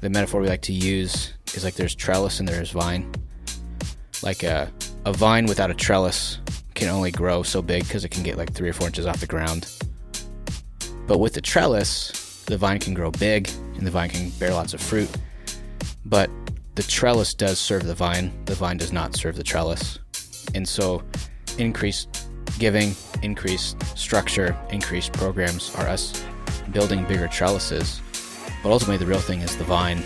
the metaphor we like to use is like there's trellis and there's vine. Like a vine without a trellis can only grow so big because it can get like 3 or 4 inches off the ground. But with the trellis, the vine can grow big and the vine can bear lots of fruit. But the trellis does serve the vine does not serve the trellis. And so increased giving, increased structure, increased programs are us building bigger trellises. But ultimately, the real thing is the vine.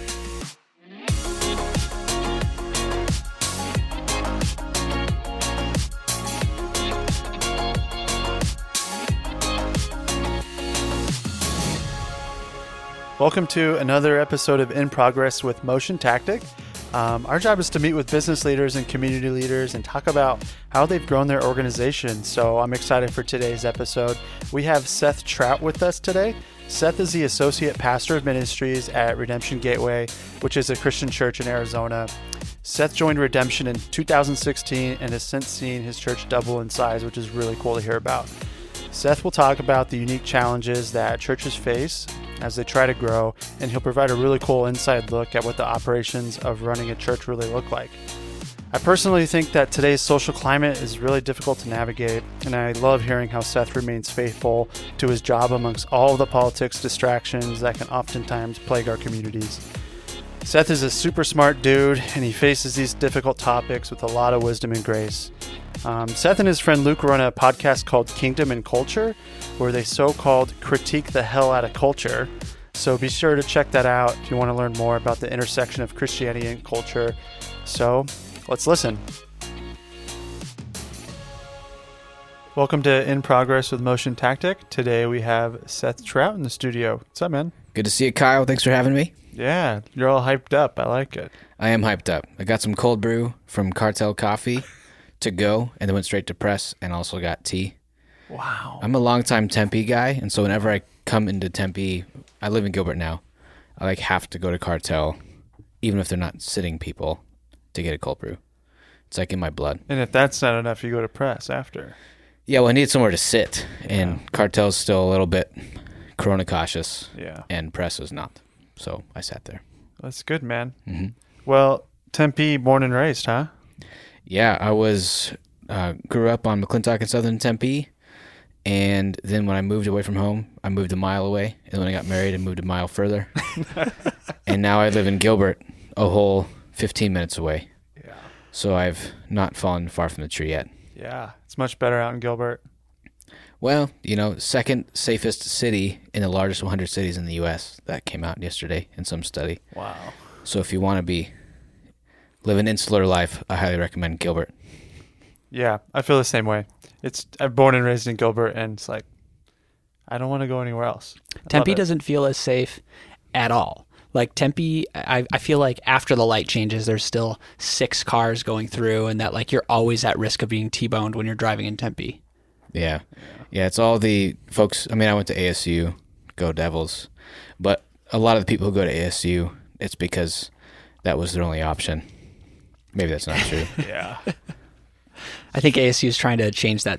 Welcome to another episode of In Progress with MotionTactic. Our job is to meet with business leaders and community leaders and talk about how they've grown their organization. So I'm excited for today's episode. We have Seth Trout with us today. Seth is the Associate Pastor of Ministries at Redemption Gateway, which is a Christian church in Arizona. Seth joined Redemption in 2016 and has since seen his church double in size, which is really cool to hear about. Seth will talk about the unique challenges that churches face as they try to grow, and he'll provide a really cool inside look at what the operations of running a church really look like. I personally think that today's social climate is really difficult to navigate, and I love hearing how Seth remains faithful to his job amongst all the politics distractions that can oftentimes plague our communities. Seth is a super smart dude, and he faces these difficult topics with a lot of wisdom and grace. Seth and his friend Luke run a podcast called Kingdom and Culture, where they so-called critique the hell out of culture. So be sure to check that out if you want to learn more about the intersection of Christianity and culture. So let's listen. Welcome to In Progress with MotionTactic. Today we have Seth Trout in the studio. What's up, man? Good to see you, Kyle. Thanks for having me. Yeah, you're all hyped up. I like it. I am hyped up. I got some cold brew from Cartel Coffee to go, and then went straight to Press, and also got tea. Wow. I'm a longtime Tempe guy, and so whenever I come into Tempe, I live in Gilbert now, I like have to go to Cartel, even if they're not sitting people, to get a cold brew. It's like in my blood. And if that's not enough, you go to Press after. Yeah, well, I need somewhere to sit, and yeah. Cartel's still a little bit Corona cautious, and Press is not. So I sat there. That's good, man. Mm-hmm. Well, Tempe, born and raised, huh? Yeah, I was grew up on McClintock and Southern Tempe, and then when I moved away from home, I moved a mile away, and when I got married, I moved a mile further, and now I live in Gilbert, a whole 15 minutes away. Yeah. So I've not fallen far from the tree yet. Yeah, it's much better out in Gilbert. Well, you know, second safest city in the largest 100 cities in the U.S. That came out yesterday in some study. Wow. So if you want to live an insular life, I highly recommend Gilbert. Yeah, I feel the same way. I'm born and raised in Gilbert, and it's like, I don't want to go anywhere else. Tempe doesn't feel as safe at all. Like Tempe, I feel like after the light changes, there's still 6 cars going through, and that like you're always at risk of being T-boned when you're driving in Tempe. Yeah. Yeah, it's all the folks. I mean, I went to ASU, go Devils, but a lot of the people who go to ASU, it's because that was their only option. Maybe that's not true. Yeah. I think ASU is trying to change that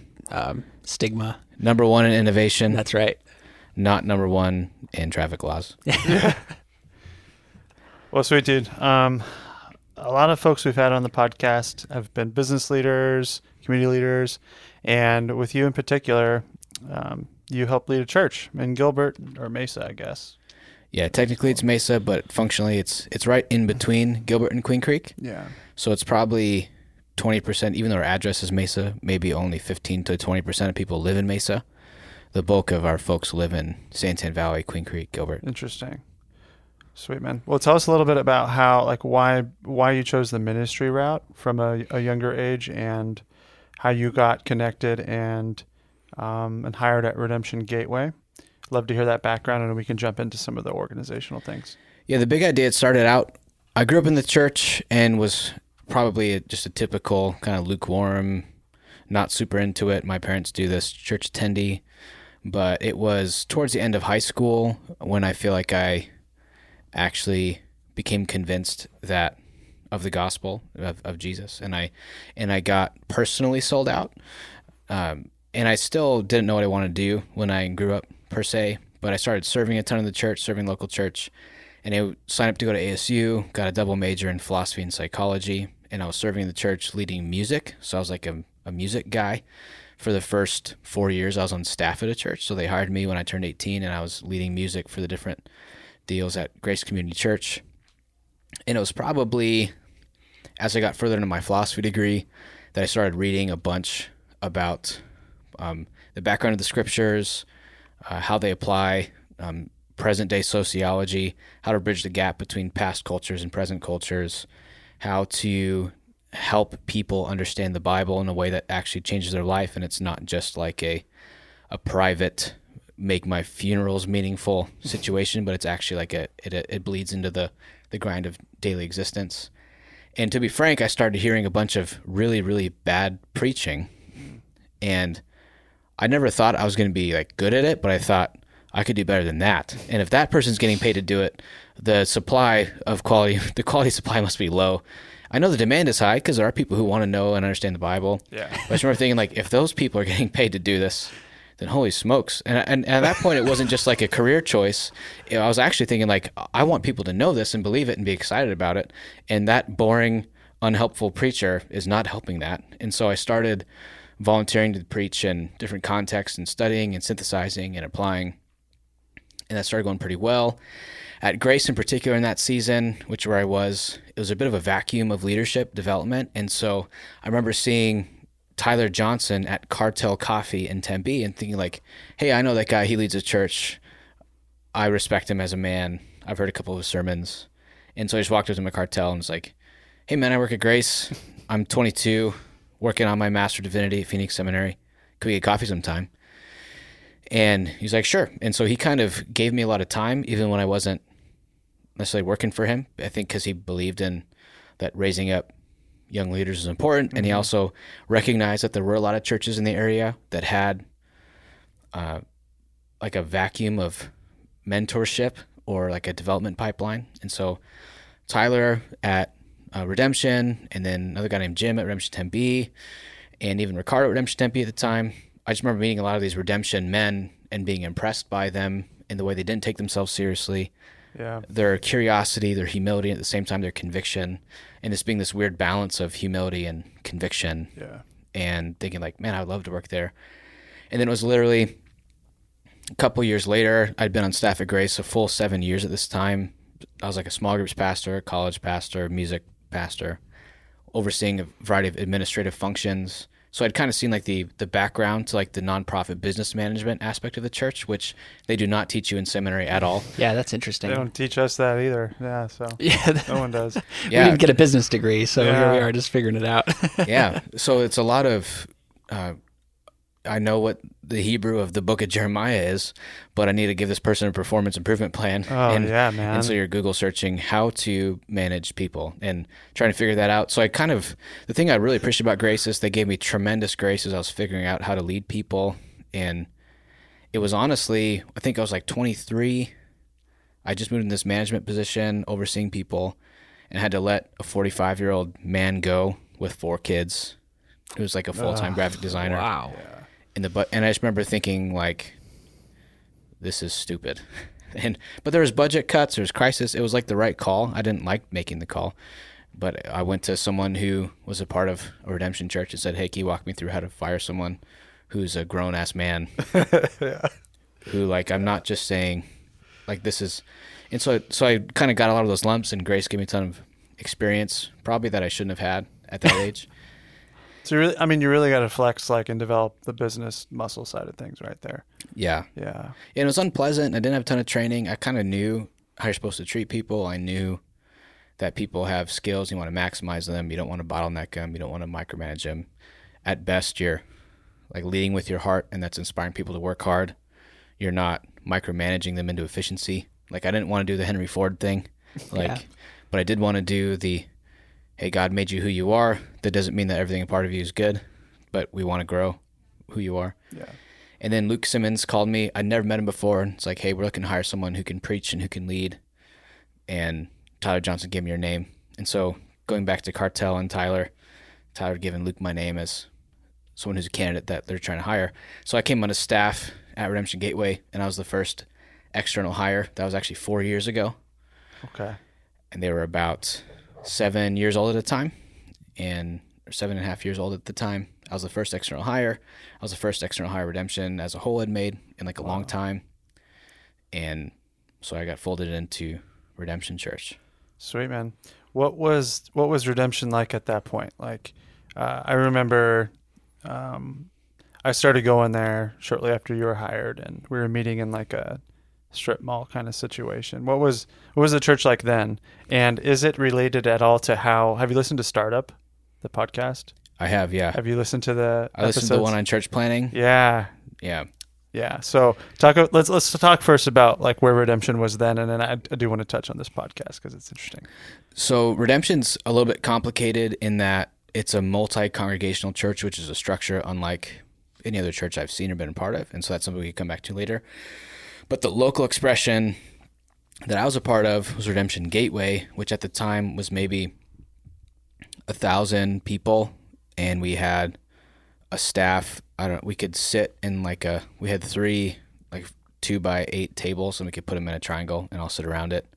stigma. Number one in innovation. That's right. Not number one in traffic laws. Yeah. Well, sweet, dude. A lot of folks we've had on the podcast have been business leaders, community leaders, and with you in particular, you helped lead a church in Gilbert, or Mesa, I guess. Yeah, technically it's Mesa, but functionally it's right in between Gilbert and Queen Creek. Yeah. So it's probably 20%, even though our address is Mesa, maybe only 15 to 20% of people live in Mesa. The bulk of our folks live in Santan Valley, Queen Creek, Gilbert. Interesting. Sweet, man. Well, tell us a little bit about how, like, why you chose the ministry route from a younger age, and how you got connected and hired at Redemption Gateway. Love to hear that background, and we can jump into some of the organizational things. Yeah, the big idea, it started out, I grew up in the church and was probably just a typical kind of lukewarm, not super into it. My parents do this, church attendee. But it was towards the end of high school when I feel like I actually became convinced that of the gospel of Jesus. And I got personally sold out. And I still didn't know what I wanted to do when I grew up, per se, but I started serving a ton in the church, serving local church, and I signed up to go to ASU, got a double major in philosophy and psychology, and I was serving the church leading music. So I was like a music guy. For the first 4 years, I was on staff at a church. So they hired me when I turned 18, and I was leading music for the different deals at Grace Community Church. And it was probably as I got further into my philosophy degree that I started reading a bunch about the background of the scriptures, how they apply, present-day sociology, how to bridge the gap between past cultures and present cultures, how to help people understand the Bible in a way that actually changes their life, and it's not just like a private make my funerals meaningful situation, but it's actually like it bleeds into the grind of daily existence. And to be frank, I started hearing a bunch of really, really bad preaching, and I never thought I was going to be like good at it, but I thought I could do better than that. And if that person's getting paid to do it, the quality supply must be low. I know the demand is high because there are people who want to know and understand the Bible. Yeah. But I just remember thinking, like, if those people are getting paid to do this, then holy smokes. And at that point, it wasn't just like a career choice. I was actually thinking, like, I want people to know this and believe it and be excited about it. And that boring, unhelpful preacher is not helping that. And so I started volunteering to preach in different contexts and studying and synthesizing and applying. And that started going pretty well. At Grace in particular in that season, which where I was, it was a bit of a vacuum of leadership development. And so I remember seeing Tyler Johnson at Cartel Coffee in Tempe and thinking like, hey, I know that guy, he leads a church. I respect him as a man. I've heard a couple of his sermons. And so I just walked up to my Cartel and was like, hey man, I work at Grace. I'm 22, working on my Master of Divinity at Phoenix Seminary. Could we get coffee sometime? And he's like, sure. And so he kind of gave me a lot of time, even when I wasn't necessarily working for him, I think because he believed in that raising up young leaders is important. Mm-hmm. And he also recognized that there were a lot of churches in the area that had like a vacuum of mentorship or like a development pipeline. And so Tyler at Redemption, and then another guy named Jim at Redemption Tempe, and even Ricardo at Redemption Tempe at the time, I just remember meeting a lot of these Redemption men and being impressed by them in the way they didn't take themselves seriously. Yeah. Their curiosity, their humility, at the same time, their conviction, and it's being this weird balance of humility and conviction. Yeah. And thinking like, man, I would love to work there. And then it was literally a couple years later, I'd been on staff at Grace a full 7 years at this time. I was like a small groups pastor, college pastor, music pastor, overseeing a variety of administrative functions. So I'd kind of seen like the background to like the nonprofit business management aspect of the church, which they do not teach you in seminary at all. Yeah, that's interesting. They don't teach us that either. Yeah, so no one does. Yeah. We didn't get a business degree, so here we are just figuring it out. Yeah, so it's a lot of, I know what the Hebrew of the book of Jeremiah is, but I need to give this person a performance improvement plan. Oh, and, yeah, man. And so you're Google searching how to manage people and trying to figure that out. So I kind of, the thing I really appreciate about Grace is they gave me tremendous grace as I was figuring out how to lead people. And it was honestly, I think I was like 23. I just moved in this management position, overseeing people, and had to let a 45-year-old man go with 4 kids. Who was like a full-time graphic designer. Wow. Yeah. And I just remember thinking like, this is stupid. But there was budget cuts, there was crisis. It was like the right call. I didn't like making the call, but I went to someone who was a part of a Redemption church and said, hey, can you walk me through how to fire someone who's a grown ass man? Yeah. Who like, I'm not just saying like this is, and so I kind of got a lot of those lumps, and Grace gave me a ton of experience probably that I shouldn't have had at that age. So you really got to flex like and develop the business muscle side of things right there. Yeah. Yeah. And it was unpleasant. I didn't have a ton of training. I kind of knew how you're supposed to treat people. I knew that people have skills. You want to maximize them. You don't want to bottleneck them. You don't want to micromanage them. At best, you're like leading with your heart, and that's inspiring people to work hard. You're not micromanaging them into efficiency. Like I didn't want to do the Henry Ford thing, like, yeah. But I did want to do the, hey, God made you who you are. That doesn't mean that everything part of you is good, but we want to grow who you are. Yeah. And then Luke Simmons called me. I'd never met him before. It's like, hey, we're looking to hire someone who can preach and who can lead. And Tyler Johnson gave me your name. And so going back to Cartel and Tyler had given Luke my name as someone who's a candidate that they're trying to hire. So I came on a staff at Redemption Gateway, and I was the first external hire. That was actually 4 years ago. Okay. And they were about 7 years old at the time, and or 7.5 years old at the time. I was the first external hire. Redemption as a whole had made in like a long time. And so I got folded into Redemption Church. Sweet, man. What was Redemption like at that point? Like, I remember I started going there shortly after you were hired, and we were meeting in like a strip mall kind of situation. What was the church like then? And is it related at all to how, have you listened to Startup, the podcast? I have, yeah. Have you listened to the episodes? Listened to the one on church planning. Yeah. Yeah. Yeah. So let's talk first about like where Redemption was then, and then I do want to touch on this podcast because it's interesting. So Redemption's a little bit complicated in that it's a multi-congregational church, which is a structure unlike any other church I've seen or been a part of. And so that's something we can come back to later. But the local expression that I was a part of was Redemption Gateway, which at the time was maybe 1,000 people. And we had a staff, we could sit in like we had three, like 2x8 tables, and we could put them in a triangle and all sit around it.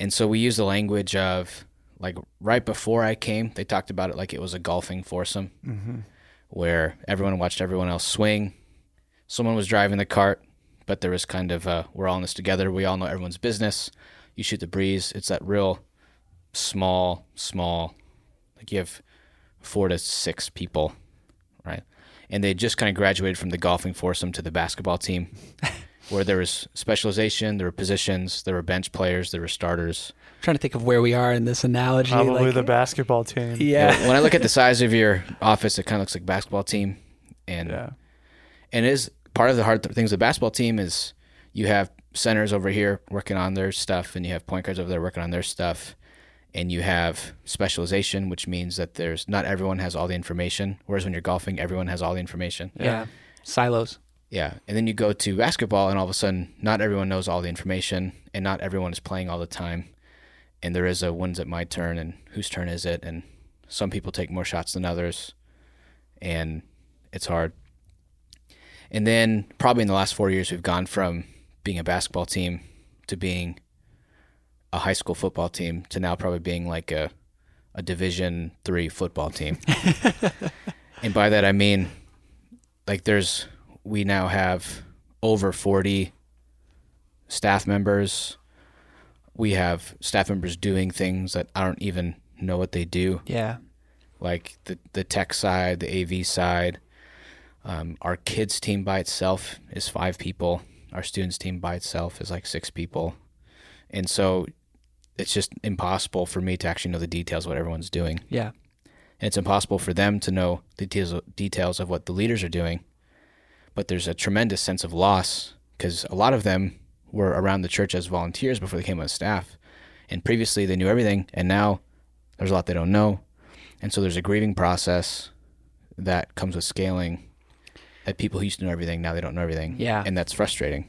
And so we used the language of like right before I came, they talked about it like it was a golfing foursome, mm-hmm. where everyone watched everyone else swing. Someone was driving the cart, but there was kind of we're all in this together. We all know everyone's business. You shoot the breeze. It's that real small, like you have 4 to 6 people, right? And they just kind of graduated from the golfing foursome to the basketball team where there was specialization, there were positions, there were bench players, there were starters. I'm trying to think of where we are in this analogy. Probably like, the basketball team. Yeah. When I look at the size of your office, it kind of looks like a basketball team. And and it is part of the hard things with the basketball team is you have centers over here working on their stuff, and you have point guards over there working on their stuff. And you have specialization, which means that there's not everyone has all the information. Whereas when you're golfing, everyone has all the information. Yeah. Silos. Yeah. And then you go to basketball, and all of a sudden, not everyone knows all the information, and not everyone is playing all the time. And there is a when's it my turn, and whose turn is it? And some people take more shots than others, and it's hard. And then probably in the last 4 years, we've gone from being a basketball team to being a high school football team to now probably being like a Division III football team. And by that I mean like we now have over 40 staff members. We have staff members doing things that I don't even know what they do. Yeah. Like the tech side, the AV side. Our kids team by itself is 5 people. Our students team by itself is like 6 people. And so it's just impossible for me to actually know the details of what everyone's doing. Yeah. And it's impossible for them to know the details of what the leaders are doing. But there's a tremendous sense of loss because a lot of them were around the church as volunteers before they came on staff. And previously they knew everything, and now there's a lot they don't know. And so there's a grieving process that comes with scaling that people who used to know everything, now they don't know everything. Yeah. And that's frustrating.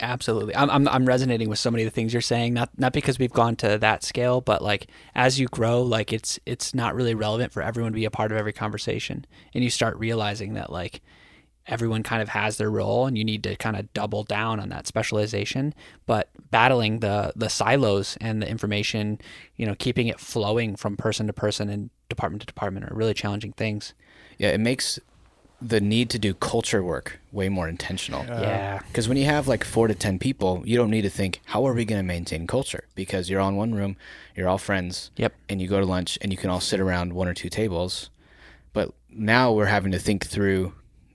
Absolutely. I'm resonating with so many of the things you're saying, not because we've gone to that scale, but like as you grow, like it's not really relevant for everyone to be a part of every conversation. And you start realizing that like everyone kind of has their role, and you need to kind of double down on that specialization, but battling the silos and the information, you know, keeping it flowing from person to person and department to department are really challenging things. Yeah, it makes the need to do culture work way more intentional. Yeah. Because when you have like 4 to 10 people, you don't need to think, how are we going to maintain culture? Because you're all in one room, you're all friends, yep. and you go to lunch, and you can all sit around 1 or 2 tables. But now we're having to think through,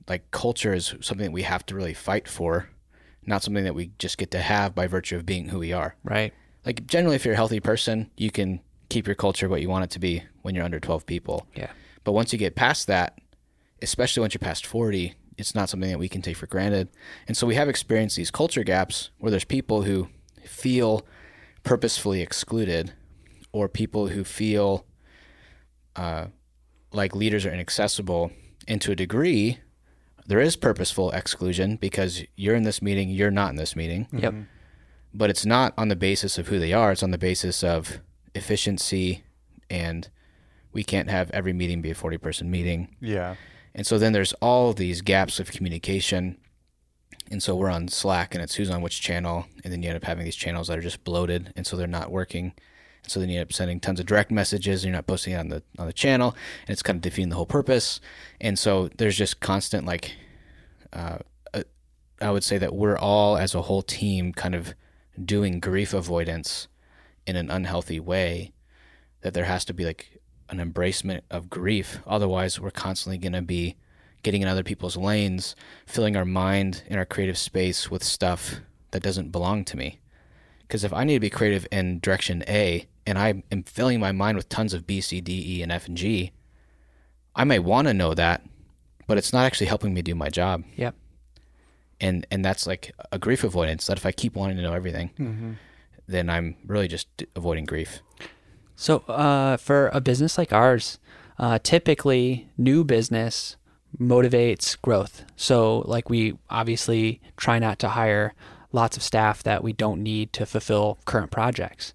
like culture is something that we have to really fight for, not something that we just get to have by virtue of being who we are. Right. Like generally, if you're a healthy person, you can keep your culture what you want it to be when you're under 12 people. Yeah. But once you get past that, especially once you're past 40, it's not something that we can take for granted. And so we have experienced these culture gaps where there's people who feel purposefully excluded, or people who feel like leaders are inaccessible. And to a degree, there is purposeful exclusion because you're in this meeting, you're not in this meeting. Yep. But it's not on the basis of who they are. It's on the basis of efficiency, and we can't have every meeting be a 40-person meeting. Yeah. And so then there's all these gaps of communication And so we're on Slack, and it's who's on which channel, and then you end up having these channels that are just bloated, and so they're not working. And so then you end up sending tons of direct messages, and you're not posting it on the channel, and it's kind of defeating the whole purpose. And so there's just constant, like, I would say that we're all as a whole team kind of doing grief avoidance in an unhealthy way, that there has to be like an embracement of grief. Otherwise, we're constantly going to be getting in other people's lanes, filling our mind and our creative space with stuff that doesn't belong to me. Because if I need to be creative in direction A, and I am filling my mind with tons of B, C, D, E, and F, and G, I may want to know that, but it's not actually helping me do my job. Yep. And that's like a grief avoidance, that if I keep wanting to know everything, mm-hmm. then I'm really just avoiding grief. So for a business like ours, typically new business motivates growth. So like we obviously try not to hire lots of staff that we don't need to fulfill current projects.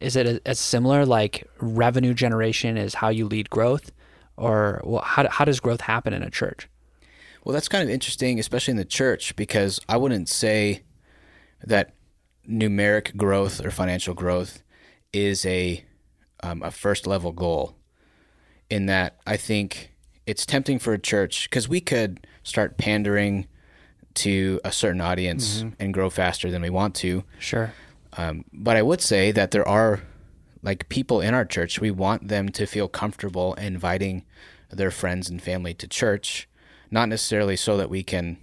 Is it as similar, like revenue generation is how you lead growth, or how does growth happen in a church? Well, that's kind of interesting, especially in the church, because I wouldn't say that numeric growth or financial growth is a first level goal, in that I think it's tempting for a church, because we could start pandering to a certain audience mm-hmm. and grow faster than we want to. Sure. But I would say that there are like people in our church, we want them to feel comfortable inviting their friends and family to church, not necessarily so that we can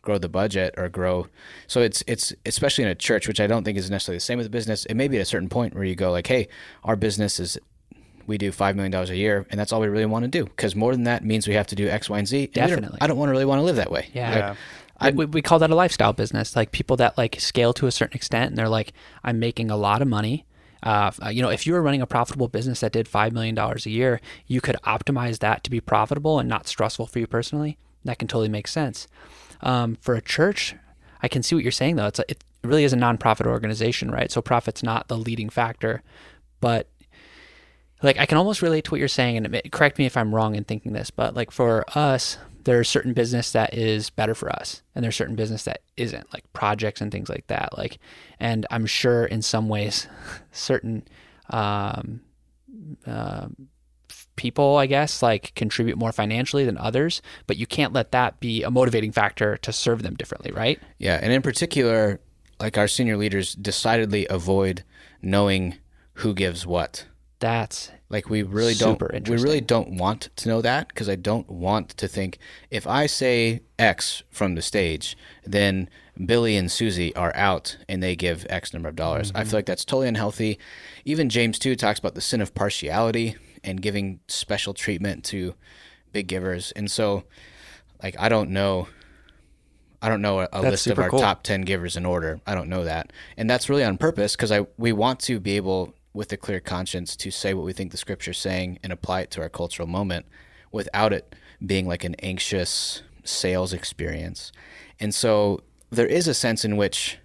grow the budget or grow. So it's especially in a church, which I don't think is necessarily the same with a business. It may be at a certain point where you go like, hey, our business is, we do $5 million a year, and that's all we really want to do, because more than that means we have to do X, Y, and Z. And definitely. I don't really want to live that way. Yeah. Like, we call that a lifestyle business, like people that like scale to a certain extent, and they're like, I'm making a lot of money. If you were running a profitable business that did $5 million a year, you could optimize that to be profitable and not stressful for you personally. That can totally make sense. For a church, I can see what you're saying, though. It really is a nonprofit organization, right? So profit's not the leading factor, but like I can almost relate to what you're saying, and correct me if I'm wrong in thinking this, but like for us, there's certain business that is better for us, and there's certain business that isn't, like projects and things like that. Like, and I'm sure in some ways, certain people, I guess, like contribute more financially than others, but you can't let that be a motivating factor to serve them differently, right? Yeah, and in particular, like our senior leaders decidedly avoid knowing who gives what. That's like we really don't want to know that, because I don't want to think if I say X from the stage, then Billy and Susie are out and they give X number of dollars. Mm-hmm. I feel like that's totally unhealthy. Even James 2 talks about the sin of partiality and giving special treatment to big givers. And so like I don't know a list of our top 10 givers in order. I don't know that. And that's really on purpose, because we want to be able with a clear conscience to say what we think the scripture's saying and apply it to our cultural moment without it being like an anxious sales experience. And so there is a sense in which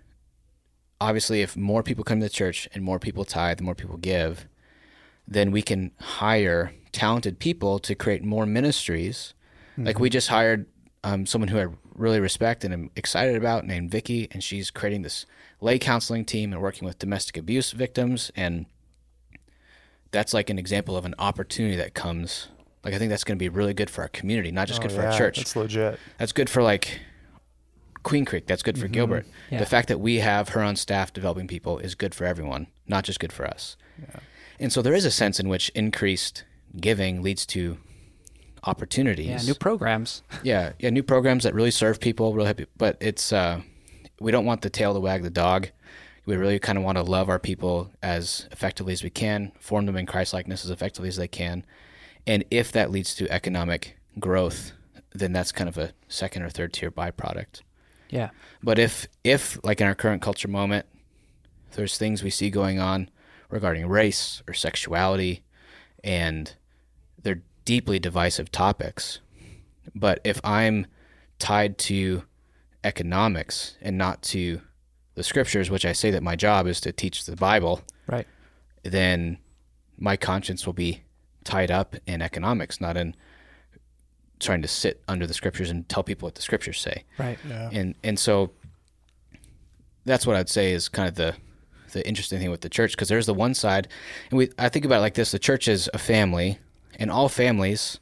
obviously if more people come to the church and more people tithe, more people give, then we can hire talented people to create more ministries. Mm-hmm. Like we just hired someone who I really respect and am excited about, named Vicky, and she's creating this lay counseling team and working with domestic abuse victims, and that's like an example of an opportunity that comes. Like, I think that's going to be really good for our community, not just good for our church. That's legit. That's good for like Queen Creek. That's good for mm-hmm. Gilbert. Yeah. The fact that we have her on staff developing people is good for everyone, not just good for us. Yeah. And so there is a sense in which increased giving leads to opportunities. Yeah, new programs. Yeah, new programs that really serve people, really happy. But it's, we don't want the tail to wag the dog. We really kind of want to love our people as effectively as we can, form them in Christ-likeness as effectively as they can. And if that leads to economic growth, then that's kind of a second or third tier byproduct. Yeah. But if like in our current culture moment, there's things we see going on regarding race or sexuality, and they're deeply divisive topics. But if I'm tied to economics and not to the scriptures, which I say that my job is to teach the Bible, right? Then my conscience will be tied up in economics, not in trying to sit under the scriptures and tell people what the scriptures say. Right. Yeah. And so that's what I'd say is kind of the interesting thing with the church, because there's the one side, and I think about it like this: the church is a family, and all families,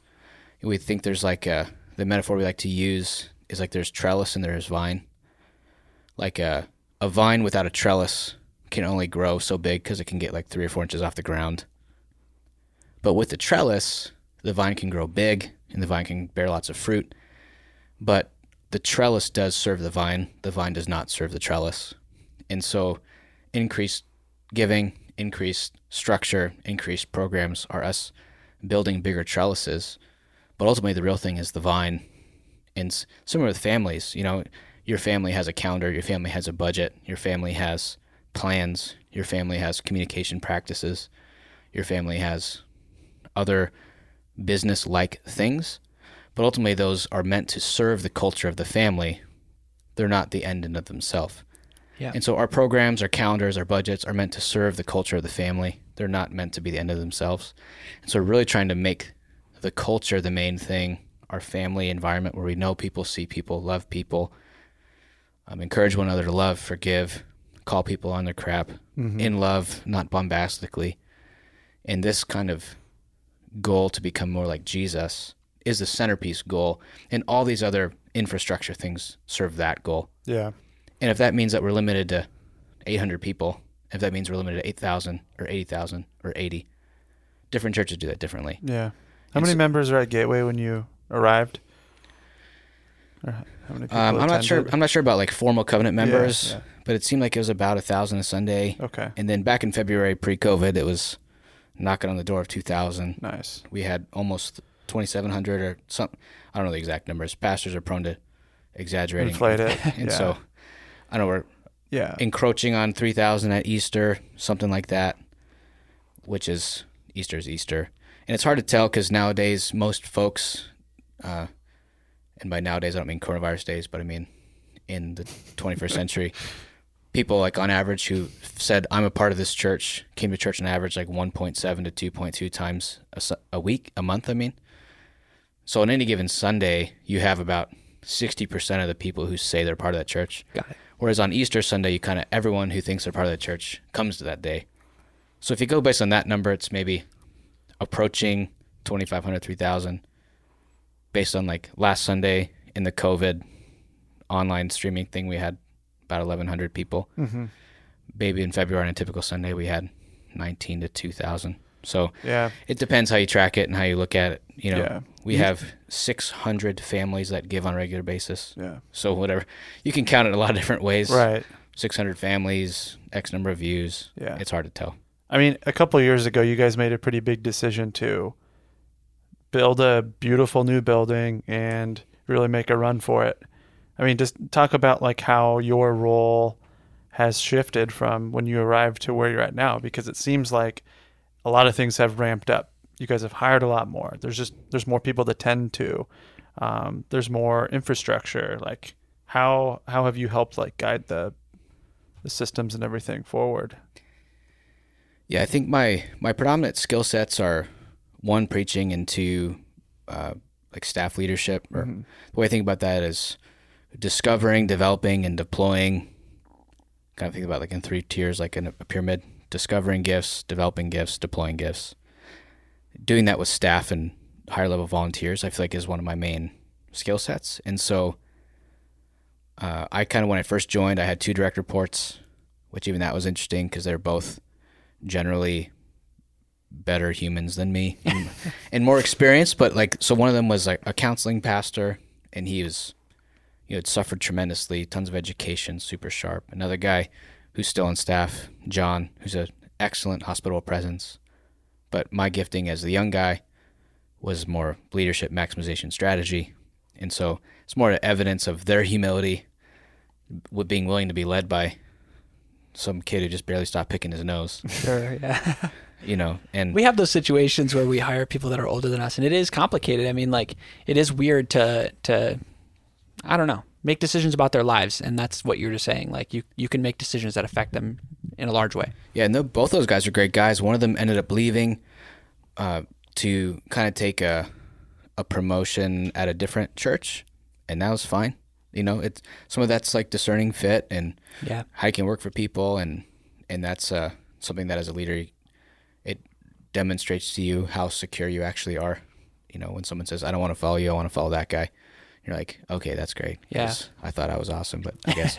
we think there's like the metaphor we like to use is like there's trellis and there's vine. Like a vine without a trellis can only grow so big because it can get like 3 or 4 inches off the ground. But with the trellis, the vine can grow big and the vine can bear lots of fruit. But the trellis does serve the vine does not serve the trellis. And so increased giving, increased structure, increased programs are us building bigger trellises. But ultimately the real thing is the vine. And similar with families, you know, your family has a calendar, your family has a budget, your family has plans, your family has communication practices, your family has other business-like things. But ultimately those are meant to serve the culture of the family. They're not the end in of themselves. Yeah. And so our programs, our calendars, our budgets are meant to serve the culture of the family. They're not meant to be the end of themselves. And so we're really trying to make the culture the main thing, our family environment where we know people, see people, love people, encourage one another to love, forgive, call people on their crap, in love, not bombastically. And this kind of goal to become more like Jesus is the centerpiece goal. And all these other infrastructure things serve that goal. Yeah. And if that means that we're limited to 800 people, if that means we're limited to 8,000 or 80,000 or 80, different churches do that differently. Yeah. How many members are at Gateway when you arrived? Or how many people I'm not sure. I'm not sure about like formal covenant members, but it seemed like it was about 1,000 a Sunday. Okay. And then back in February, pre-COVID, it was knocking on the door of 2,000. Nice. We had almost 2,700 or something. I don't know the exact numbers. Pastors are prone to exaggerating. Inflate it. And so, I don't know, we're encroaching on 3,000 at Easter, something like that, which is Easter's Easter. And it's hard to tell because nowadays most folks, and by nowadays I don't mean coronavirus days, but I mean in the 21st century, people like on average who said, I'm a part of this church, came to church on average like 1.7 to 2.2 times a month, I mean. So on any given Sunday, you have about 60% of the people who say they're part of that church. Got it. Whereas on Easter Sunday, you kind of everyone who thinks they're part of the church comes to that day. So if you go based on that number, it's maybe approaching 2,500, 3,000 based on like last Sunday in the COVID online streaming thing, we had about 1,100 people. Maybe in February on a typical Sunday, we had 19 to 2,000. So it depends how you track it and how you look at it. You know, we have 600 families that give on a regular basis. Yeah. So whatever, you can count it a lot of different ways. Right. 600 families, X number of views. Yeah. It's hard to tell. I mean, a couple of years ago, you guys made a pretty big decision to build a beautiful new building and really make a run for it. I mean, just talk about like how your role has shifted from when you arrived to where you're at now, because it seems like a lot of things have ramped up. You guys have hired a lot more. There's more people to tend to. There's more infrastructure. Like how have you helped like guide the systems and everything forward? Yeah, I think my predominant skill sets are, one, preaching, and two, like staff leadership. Or the way I think about that is discovering, developing, and deploying. Kind of think about like in three tiers, like in a pyramid: discovering gifts, developing gifts, deploying gifts. Doing that with staff and higher level volunteers, I feel like, is one of my main skill sets. And so, I kind of, when I first joined, I had 2 direct reports, which even that was interesting because they're both generally better humans than me and more experienced. But like, so one of them was like a counseling pastor, and he was, you know, had suffered tremendously, tons of education, super sharp. Another guy who's still on staff, John, who's an excellent hospital presence. But my gifting as the young guy was more leadership maximization strategy. And so it's more evidence of their humility with being willing to be led by some kid who just barely stopped picking his nose. Sure, yeah. You know, and we have those situations where we hire people that are older than us, and it is complicated. I mean, like, it is weird to I don't know, make decisions about their lives, and that's what you're just saying. Like, you can make decisions that affect them in a large way. Yeah, and both those guys are great guys. One of them ended up leaving to kind of take a a promotion at a different church, and that was fine. You know, it's some of that's like discerning fit and how you can work for people, and that's something that as a leader, it demonstrates to you how secure you actually are. You know, when someone says, "I don't want to follow you, I want to follow that guy," you're like, "Okay, that's great." Yeah. I thought I was awesome, but I guess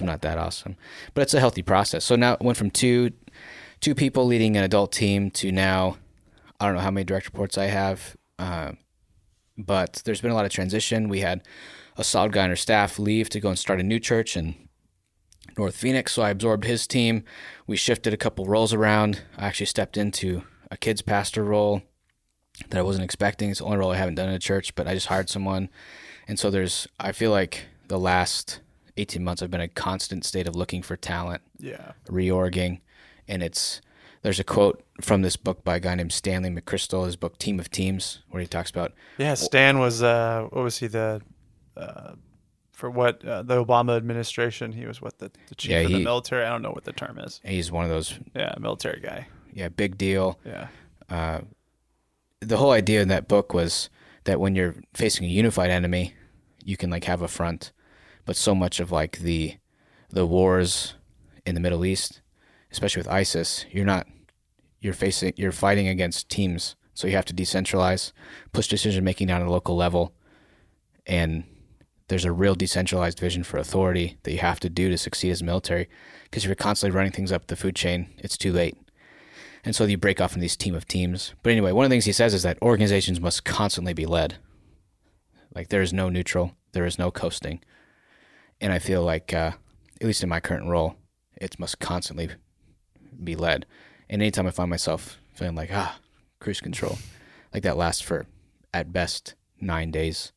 I'm not that awesome. But it's a healthy process. So now it went from two people leading an adult team to now, I don't know how many direct reports I have, but there's been a lot of transition. We had a solid guy on our staff leave to go and start a new church in North Phoenix, so I absorbed his team. We shifted a couple roles around. I actually stepped into a kids pastor role that I wasn't expecting. It's the only role I haven't done in a church, but I just hired someone. And so I feel like the last 18 months I've been in a constant state of looking for talent, reorging. And there's a quote from this book by a guy named Stanley McChrystal, his book Team of Teams, where he talks about... Yeah, Stan was, what was he, the Obama administration, he was the chief of the military. I don't know what the term is. He's one of those... Yeah, military guy. Yeah, big deal. Yeah. The whole idea in that book was that when you're facing a unified enemy, you can like have a front, but so much of like the wars in the Middle East, especially with ISIS, you're fighting against teams. So you have to decentralize, push decision making down to the local level, and there's a real decentralized vision for authority that you have to do to succeed as a military, because if you're constantly running things up the food chain, it's too late. And so you break off in these team of teams. But anyway, one of the things he says is that organizations must constantly be led. Like there is no neutral, there is no coasting. And I feel like, at least in my current role, it must constantly be led. And anytime I find myself feeling like, cruise control, like that lasts for, at best, 9 days.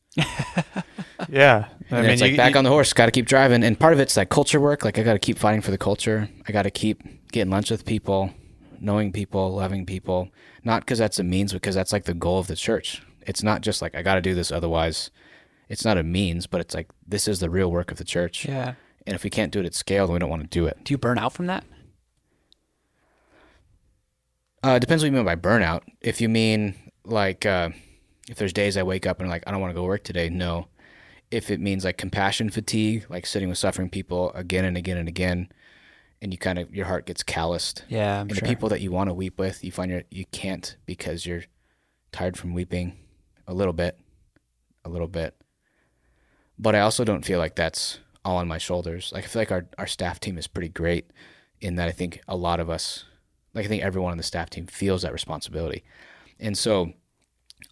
Yeah. I mean, it's like back on the horse, got to keep driving. And part of it's that culture work. Like I got to keep fighting for the culture. I got to keep getting lunch with people, knowing people, loving people, not because that's a means, because that's like the goal of the church. It's not just like, I got to do this, otherwise it's not a means, but it's like, this is the real work of the church. Yeah. And if we can't do it at scale, then we don't want to do it. Do you burn out from that? Depends what you mean by burnout. If you mean like, if there's days I wake up and like, I don't want to go work today. No. If it means like compassion fatigue, like sitting with suffering people again and again and again, and you kind of, your heart gets calloused. Yeah, I'm sure. And the people that you want to weep with, you find you can't, because you're tired from weeping a little bit. But I also don't feel like that's all on my shoulders. Like I feel like our staff team is pretty great in that I think a lot of us, like I think everyone on the staff team feels that responsibility. And so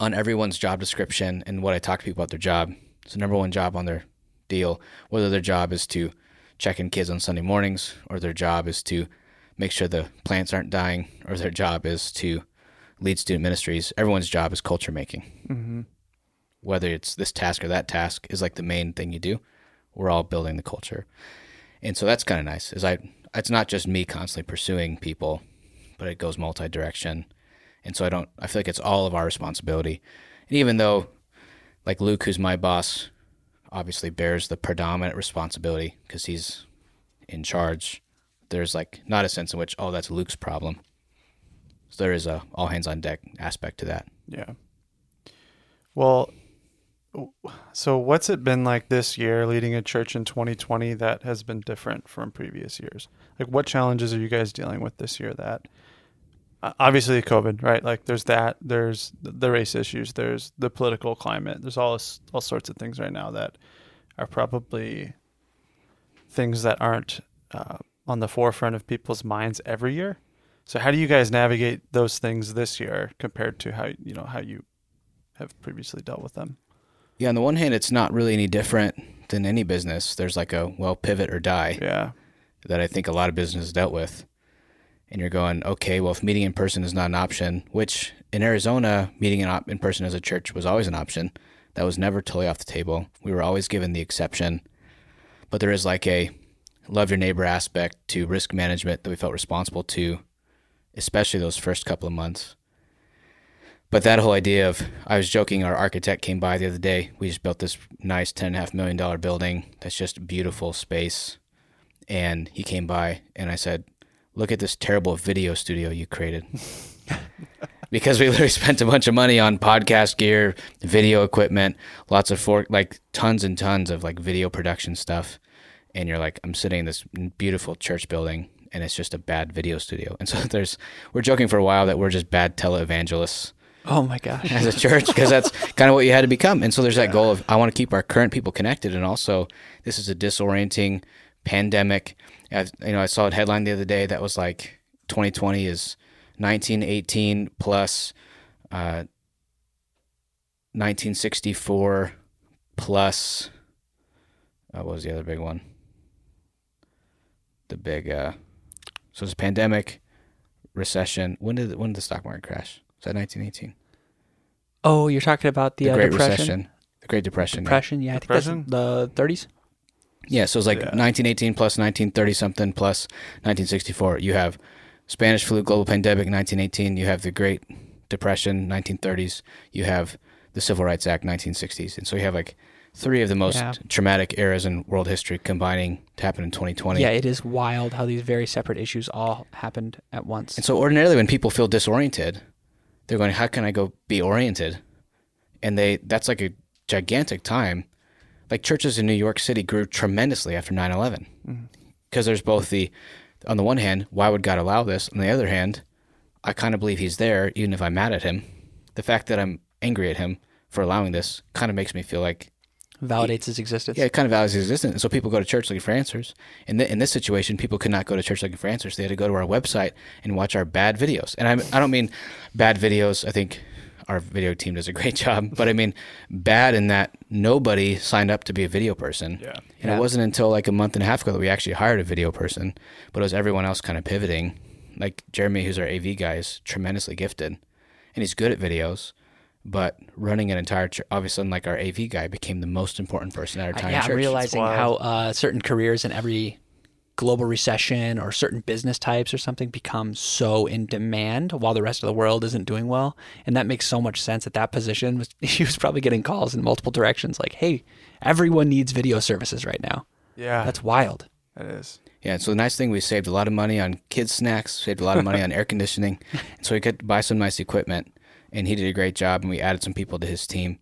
on everyone's job description and what I talk to people about their job, it's the number one job on their deal, whether their job is to check in kids on Sunday mornings, or their job is to make sure the plants aren't dying, or their job is to lead student ministries. Everyone's job is culture making. Mm-hmm. Whether it's this task or that task is like the main thing you do. We're all building the culture. And so that's kind of nice. It's not just me constantly pursuing people, but it goes multi-direction. And so I feel like it's all of our responsibility. And even though like Luke, who's my boss, obviously bears the predominant responsibility because he's in charge, there's like not a sense in which, oh, that's Luke's problem. So there is a all hands on deck aspect to that. Yeah. Well, so what's it been like this year leading a church in 2020 that has been different from previous years? Like what challenges are you guys dealing with this year that obviously COVID, right? Like there's that, there's the race issues, there's the political climate, there's all sorts of things right now that are probably things that aren't on the forefront of people's minds every year. So how do you guys navigate those things this year compared to how you have previously dealt with them? Yeah, on the one hand, it's not really any different than any business. There's like a, well, pivot or die that I think a lot of businesses dealt with. And you're going, okay, well, if meeting in person is not an option, which in Arizona, meeting in person as a church was always an option. That was never totally off the table. We were always given the exception. But there is like a love your neighbor aspect to risk management that we felt responsible to, especially those first couple of months. But that whole idea of, I was joking, our architect came by the other day. We just built this nice $10.5 million building that's just beautiful space. And he came by and I said, look at this terrible video studio you created. because we literally spent a bunch of money on podcast gear, video equipment, lots of tons and tons of video production stuff. And you're like, I'm sitting in this beautiful church building and it's just a bad video studio. And so we're joking for a while that we're just bad televangelists. Oh my gosh. As a church, because that's kind of what you had to become. And so there's that goal of, I want to keep our current people connected. And also, this is a disorienting pandemic. I saw a headline the other day that was like, 2020 is 1918 plus 1964 plus, what was the other big one? The big, so it's a pandemic, recession. When did the stock market crash? Was that 1918? Oh, you're talking about the Great Depression? Recession. The Great Depression. Yeah. Depression? I think that's the 30s. Yeah, so it's like 1918 plus 1930-something plus 1964. You have Spanish flu, global pandemic, 1918. You have the Great Depression, 1930s. You have the Civil Rights Act, 1960s. And so you have like three of the most traumatic eras in world history combining to happen in 2020. Yeah, it is wild how these very separate issues all happened at once. And so ordinarily when people feel disoriented, they're going, how can I go be oriented? And that's like a gigantic time. Like churches in New York City grew tremendously after 9/11 because there's both on the one hand, why would God allow this? On the other hand, I kind of believe he's there, even if I'm mad at him. The fact that I'm angry at him for allowing this kind of makes me feel like... Validates his existence. Yeah, it kind of validates his existence. And so people go to church looking for answers. And in this situation, people could not go to church looking for answers. They had to go to our website and watch our bad videos. And I don't mean bad videos. I think our video team does a great job. But I mean bad in that nobody signed up to be a video person. Yeah. And it wasn't until like a month and a half ago that we actually hired a video person. But it was everyone else kind of pivoting. Like Jeremy, who's our AV guy, is tremendously gifted. And he's good at videos. But running an entire church, all of a sudden, like our AV guy became the most important person at our time. Yeah, realizing how certain careers in every global recession or certain business types or something become so in demand while the rest of the world isn't doing well. And that makes so much sense. At that position, he was probably getting calls in multiple directions like, hey, everyone needs video services right now. Yeah. That's wild. That is. Yeah, so the nice thing, we saved a lot of money on kids' snacks, saved a lot of money on air conditioning. And so we could buy some nice equipment. And he did a great job, and we added some people to his team.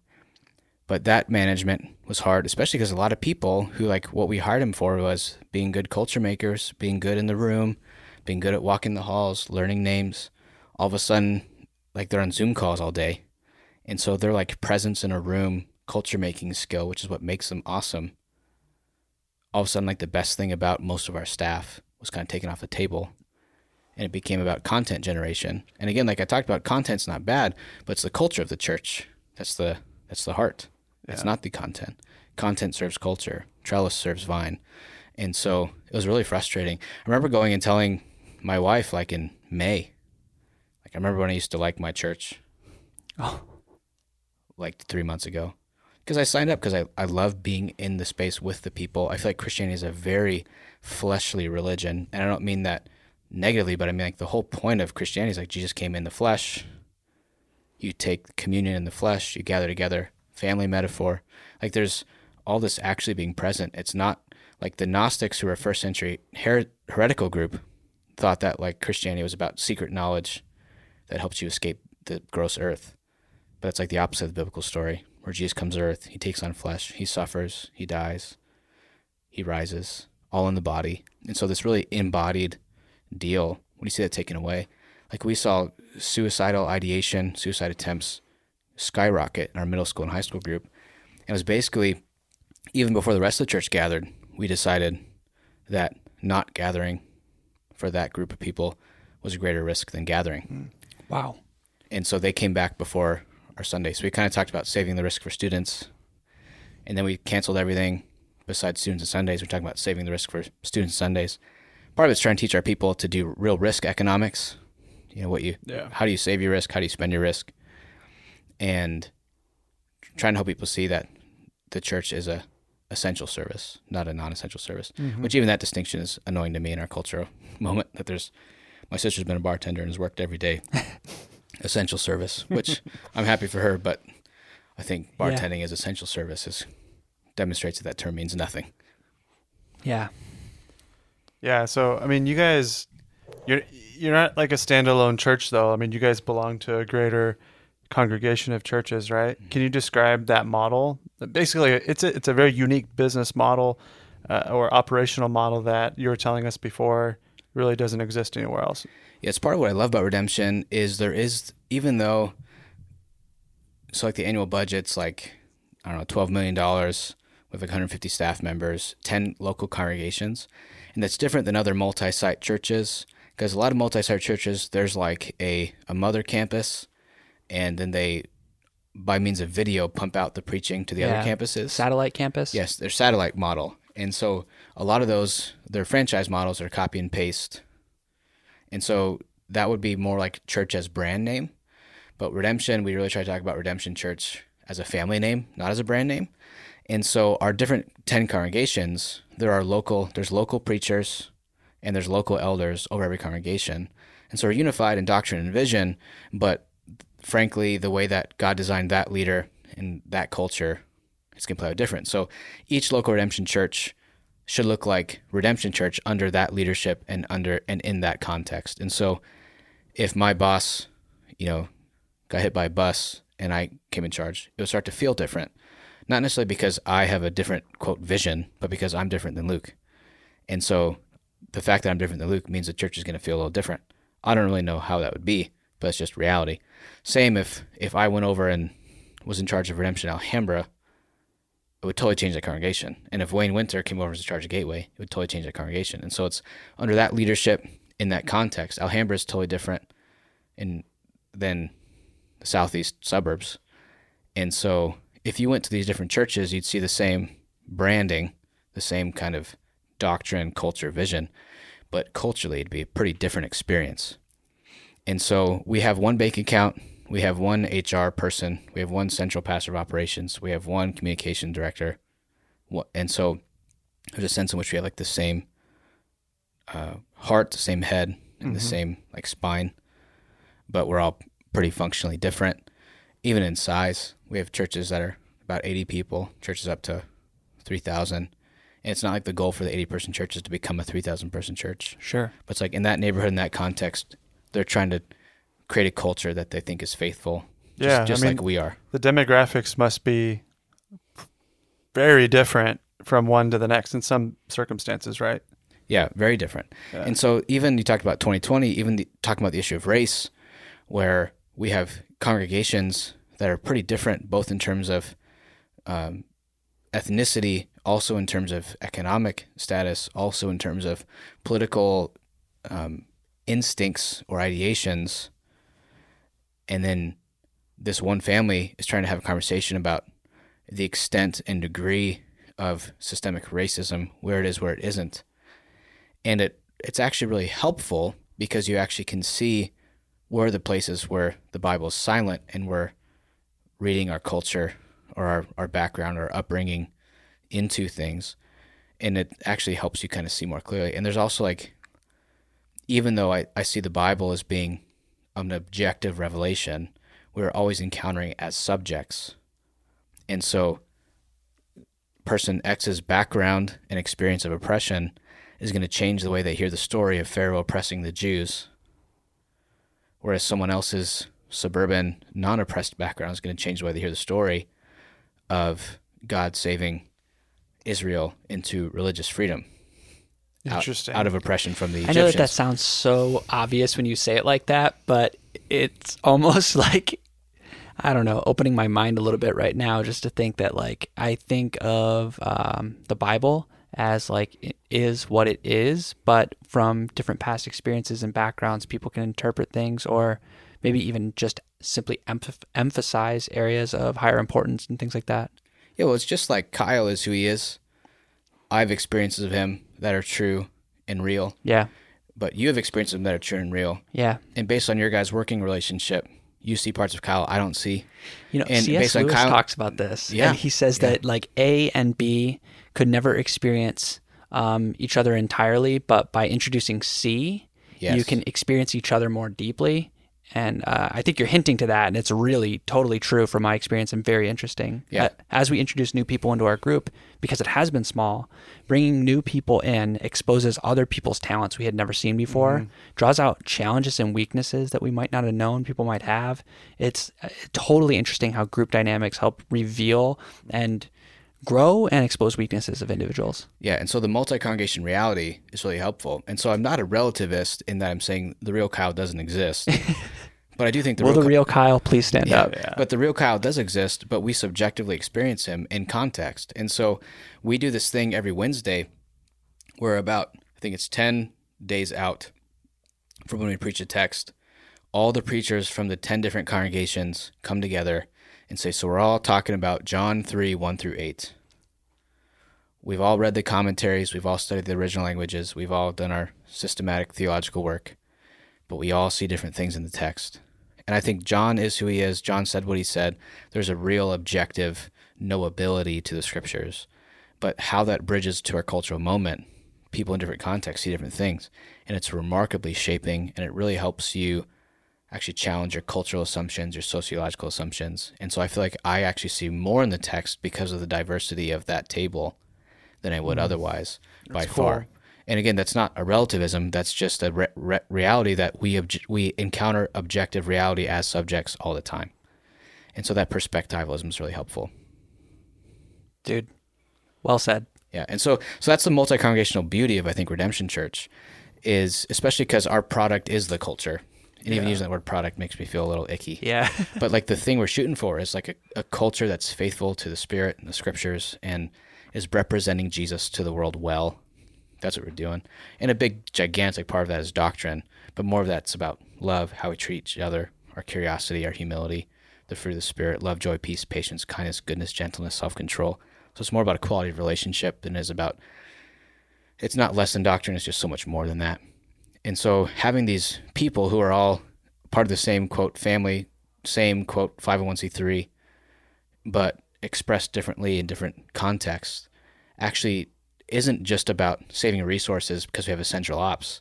But that management was hard, especially because a lot of people who, like, what we hired him for was being good culture makers, being good in the room, being good at walking the halls, learning names. All of a sudden, like, they're on Zoom calls all day. And so their, like, presence in a room, culture-making skill, which is what makes them awesome, all of a sudden, like, the best thing about most of our staff was kind of taken off the table. And it became about content generation. And again, like I talked about, content's not bad, but it's the culture of the church. That's the heart. Yeah. It's not the content. Content serves culture. Trellis serves vine. And so it was really frustrating. I remember going and telling my wife, like in May, like I remember when I used to like my church, like 3 months ago, because I signed up because I love being in the space with the people. I feel like Christianity is a very fleshly religion. And I don't mean that negatively, but I mean, like, the whole point of Christianity is like Jesus came in the flesh. You take communion in the flesh, you gather together, family metaphor. Like, there's all this actually being present. It's not like the Gnostics, who were a first century heretical group, thought that like Christianity was about secret knowledge that helps you escape the gross earth. But it's like the opposite of the biblical story where Jesus comes to earth, he takes on flesh, he suffers, he dies, he rises, all in the body. And so this really embodied deal, when you see that taken away, like we saw suicidal ideation, suicide attempts skyrocket in our middle school and high school group. And it was basically, even before the rest of the church gathered, we decided that not gathering for that group of people was a greater risk than gathering. Wow. And so they came back before our Sunday. So we kind of talked about saving the risk for students, and then we canceled everything besides students and Sundays. We're talking about saving the risk for students and Sundays. Part of it's trying to teach our people to do real risk economics. You know, how do you save your risk? How do you spend your risk? And trying to help people see that the church is a essential service, not a non-essential service, which even that distinction is annoying to me in our cultural moment, that my sister's been a bartender and has worked every day, essential service, which I'm happy for her, but I think bartending as essential service demonstrates that term means nothing. Yeah. Yeah, so, I mean, you guys, You're not like a standalone church, though. I mean, you guys belong to a greater congregation of churches, right? Mm-hmm. Can you describe that model? Basically, it's a very unique business model or operational model that you were telling us before really doesn't exist anywhere else. Yeah, it's part of what I love about Redemption is there is, even though, so like the annual budget's like, I don't know, $12 million with like 150 staff members, 10 local congregations. And that's different than other multi-site churches because a lot of multi-site churches, there's like a mother campus, and then they, by means of video, pump out the preaching to the other campuses. Satellite campus? Yes, their satellite model. And so a lot of those, their franchise models are copy and paste. And so that would be more like church as brand name. But Redemption, we really try to talk about Redemption Church as a family name, not as a brand name. And so our different 10 congregations, there's local preachers and there's local elders over every congregation. And so we're unified in doctrine and vision, but frankly, the way that God designed that leader and that culture is completely different. So each local Redemption Church should look like Redemption Church under that leadership and in that context. And so if my boss, got hit by a bus and I came in charge, it would start to feel different. Not necessarily because I have a different, quote, vision, but because I'm different than Luke. And so the fact that I'm different than Luke means the church is going to feel a little different. I don't really know how that would be, but it's just reality. Same if I went over and was in charge of Redemption Alhambra, it would totally change the congregation. And if Wayne Winter came over and was in charge of Gateway, it would totally change the congregation. And so it's under that leadership in that context. Alhambra is totally different than the southeast suburbs. And so if you went to these different churches, you'd see the same branding, the same kind of doctrine, culture, vision, but culturally it'd be a pretty different experience. And so we have one bank account, we have one HR person, we have one central pastor of operations, we have one communication director. And so there's a sense in which we have like the same heart, the same head, and the same like spine, but we're all pretty functionally different. Even in size, we have churches that are about 80 people, churches up to 3,000. And it's not like the goal for the 80-person church is to become a 3,000-person church. Sure. But it's like in that neighborhood, in that context, they're trying to create a culture that they think is faithful, like we are. The demographics must be very different from one to the next in some circumstances, right? Yeah, very different. Yeah. And so even you talked about 2020, talking about the issue of race, where we have congregations that are pretty different, both in terms of ethnicity, also in terms of economic status, also in terms of political instincts or ideations. And then this one family is trying to have a conversation about the extent and degree of systemic racism, where it is, where it isn't. And it's actually really helpful because you actually can see where the places where the Bible is silent and we're reading our culture or our background or upbringing into things. And it actually helps you kind of see more clearly. And there's also like, even though I see the Bible as being an objective revelation, we're always encountering it as subjects. And so person X's background and experience of oppression is going to change the way they hear the story of Pharaoh oppressing the Jews, whereas someone else's suburban, non-oppressed background is going to change the way they hear the story of God saving Israel into religious freedom. Interesting. Out of oppression from the Egyptians. I know that sounds so obvious when you say it like that, but it's almost like, I don't know, opening my mind a little bit right now just to think that, like, I think of the Bible as, like, it is what it is, but from different past experiences and backgrounds, people can interpret things or maybe even just simply emphasize areas of higher importance and things like that. Yeah, well, it's just like Kyle is who he is. I have experiences of him that are true and real. Yeah. But you have experiences of them that are true and real. Yeah. And based on your guys' working relationship, you see parts of Kyle I don't see. And C.S. Lewis talks about this. Yeah. And he says that like A and B could never experience each other entirely, but by introducing C, you can experience each other more deeply. And I think you're hinting to that, and it's really totally true from my experience and very interesting. Yeah. As we introduce new people into our group, because it has been small, bringing new people in exposes other people's talents we had never seen before, mm-hmm. draws out challenges and weaknesses that we might not have known people might have. It's totally interesting how group dynamics help reveal and grow and expose weaknesses of individuals. Yeah, and so the multi-congregation reality is really helpful. And so I'm not a relativist in that I'm saying the real Kyle doesn't exist. But I do think the real Kyle please stand up. Yeah. But the real Kyle does exist, but we subjectively experience him in context. And so we do this thing every Wednesday where about, I think it's 10 days out from when we preach a text, all the preachers from the 10 different congregations come together and say, so we're all talking about John 3, 1 through 8. We've all read the commentaries. We've all studied the original languages. We've all done our systematic theological work. But we all see different things in the text. And I think John is who he is. John said what he said. There's a real objective knowability to the scriptures. But how that bridges to our cultural moment, people in different contexts see different things. And it's remarkably shaping, and it really helps you actually challenge your cultural assumptions, your sociological assumptions. And so I feel like I actually see more in the text because of the diversity of that table than I would otherwise. That's by cool. far. And again, that's not a relativism. That's just a reality that we encounter objective reality as subjects all the time. And so that perspectivalism is really helpful. Dude, well said. Yeah, and so that's the multi-congregational beauty of, I think, Redemption Church, is especially because our product is the culture. And even using that word product makes me feel a little icky. Yeah. But like the thing we're shooting for is like a culture that's faithful to the Spirit and the Scriptures and is representing Jesus to the world well. That's what we're doing. And a big, gigantic part of that is doctrine. But more of that's about love, how we treat each other, our curiosity, our humility, the fruit of the Spirit, love, joy, peace, patience, kindness, goodness, gentleness, self-control. So it's more about a quality of relationship than it is about, it's not less than doctrine, it's just so much more than that. And so having these people who are all part of the same, quote, family, same, quote, 501c3, but expressed differently in different contexts, actually isn't just about saving resources because we have a central ops,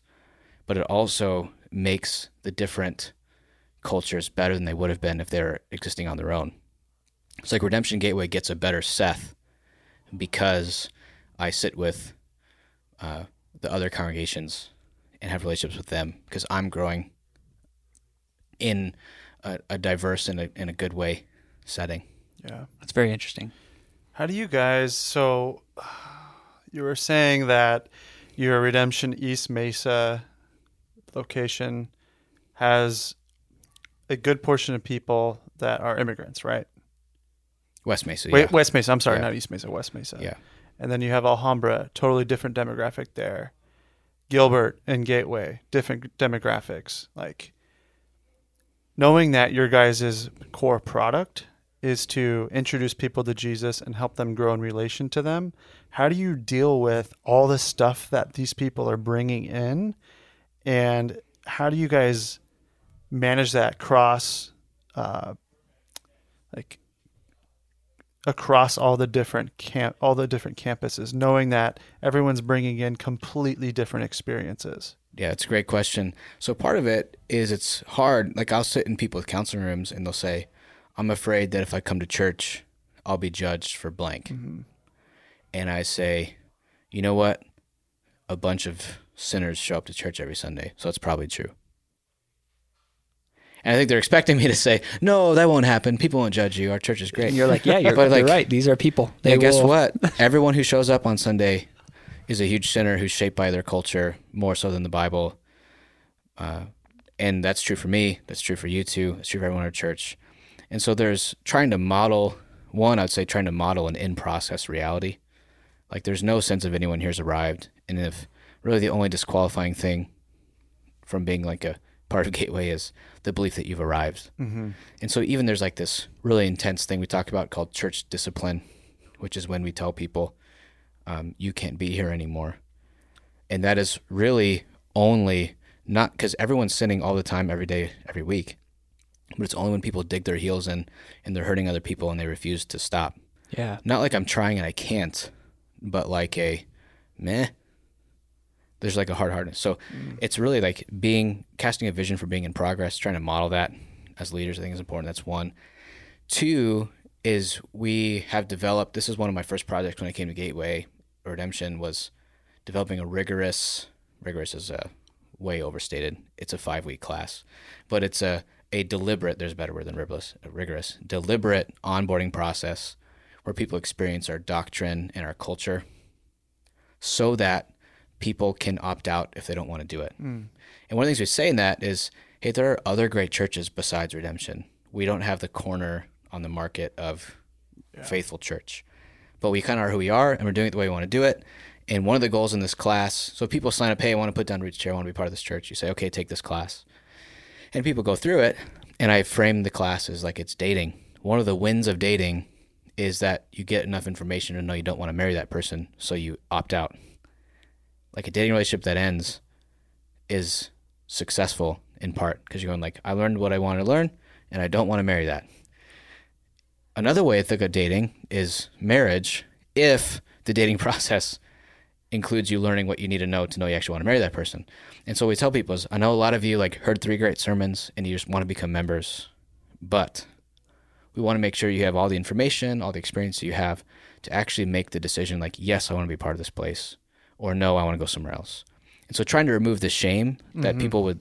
but it also makes the different cultures better than they would have been if they're existing on their own. It's like Redemption Gateway gets a better Seth because I sit with the other congregations and have relationships with them because I'm growing in a diverse and in a good way setting. Yeah. That's very interesting. How do you guys, so you were saying that your Redemption East Mesa location has a good portion of people that are immigrants, right? West Mesa. Wait, yeah. West Mesa. I'm sorry, yeah. Not East Mesa, West Mesa. Yeah. And then you have Alhambra, totally different demographic there. Gilbert and Gateway, different demographics. Like, knowing that your guys' core product is to introduce people to Jesus and help them grow in relation to them, how do you deal with all the stuff that these people are bringing in? And how do you guys manage that across all the different campuses, knowing that everyone's bringing in completely different experiences? Yeah, it's a great question. So part of it is it's hard. Like I'll sit in people's counseling rooms and they'll say, I'm afraid that if I come to church, I'll be judged for blank. Mm-hmm. And I say, you know what? A bunch of sinners show up to church every Sunday, so it's probably true. And I think they're expecting me to say, no, that won't happen. People won't judge you. Our church is great. And you're like, yeah, you're right. These are people. And guess what? Everyone who shows up on Sunday is a huge sinner who's shaped by their culture more so than the Bible. And that's true for me. That's true for you too. It's true for everyone in our church. And so there's trying to model an in-process reality. Like there's no sense of anyone here's arrived. And if really the only disqualifying thing from being like a part of Gateway is the belief that you've arrived. Mm-hmm. And so even there's like this really intense thing we talk about called church discipline, which is when we tell people, you can't be here anymore. And that is really only not because everyone's sinning all the time, every day, every week, but it's only when people dig their heels in and they're hurting other people and they refuse to stop. Yeah. Not like I'm trying and I can't, but like a meh, there's like a hard hardness. So it's really like casting a vision for being in progress, trying to model that as leaders, I think is important. That's one. Two is we have developed, this is one of my first projects when I came to Gateway Redemption, was developing a rigorous is a way overstated. It's a 5-week class, but it's a deliberate, there's a better word than rigorous, deliberate onboarding process where people experience our doctrine and our culture so that people can opt out if they don't want to do it. Mm. And one of the things we say in that is, hey, there are other great churches besides Redemption. We don't have the corner on the market of faithful church, but we kind of are who we are and we're doing it the way we want to do it. And one of the goals in this class, so people sign up, hey, I want to put down roots here, I want to be part of this church. You say, okay, take this class. And people go through it, and I frame the class as like it's dating. One of the wins of dating is that you get enough information to know you don't want to marry that person, so you opt out. Like a dating relationship that ends is successful in part because you're going like, I learned what I want to learn, and I don't want to marry that. Another way I think of dating is marriage if the dating process includes you learning what you need to know you actually want to marry that person. And so we tell people is, I know a lot of you like heard 3 great sermons and you just want to become members, but we want to make sure you have all the information, all the experience that you have to actually make the decision like, yes, I want to be part of this place, or no, I want to go somewhere else. And so trying to remove the shame that people would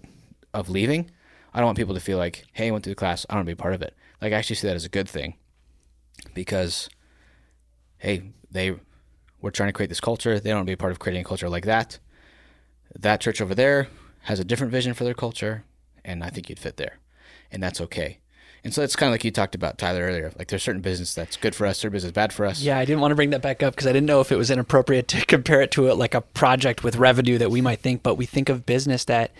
of leaving. I don't want people to feel like, hey, I went through the class, I don't want to be part of it. Like I actually see that as a good thing because, hey, we're trying to create this culture. They don't want to be a part of creating a culture like that. That church over there has a different vision for their culture, and I think you'd fit there, and that's okay. And so it's kind of like you talked about, Tyler, earlier. Like there's certain business that's good for us, certain business bad for us. Yeah, I didn't want to bring that back up because I didn't know if it was inappropriate to compare it to like a project with revenue that we might think, but we think of business that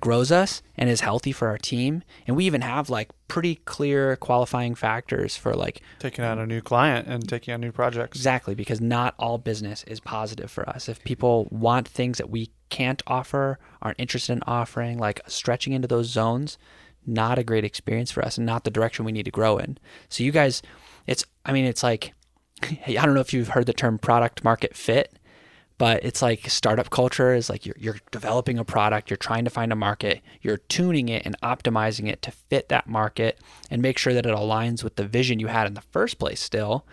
grows us and is healthy for our team. And we even have like pretty clear qualifying factors for like taking on a new client and taking on new projects. Exactly, because not all business is positive for us. If people want things that we can't offer, aren't interested in offering, like stretching into those zones, not a great experience for us and not the direction we need to grow in. So you guys, it's like, I don't know if you've heard the term product market fit, but it's like startup culture is like you're developing a product, you're trying to find a market, you're tuning it and optimizing it to fit that market and make sure that it aligns with the vision you had in the first place still.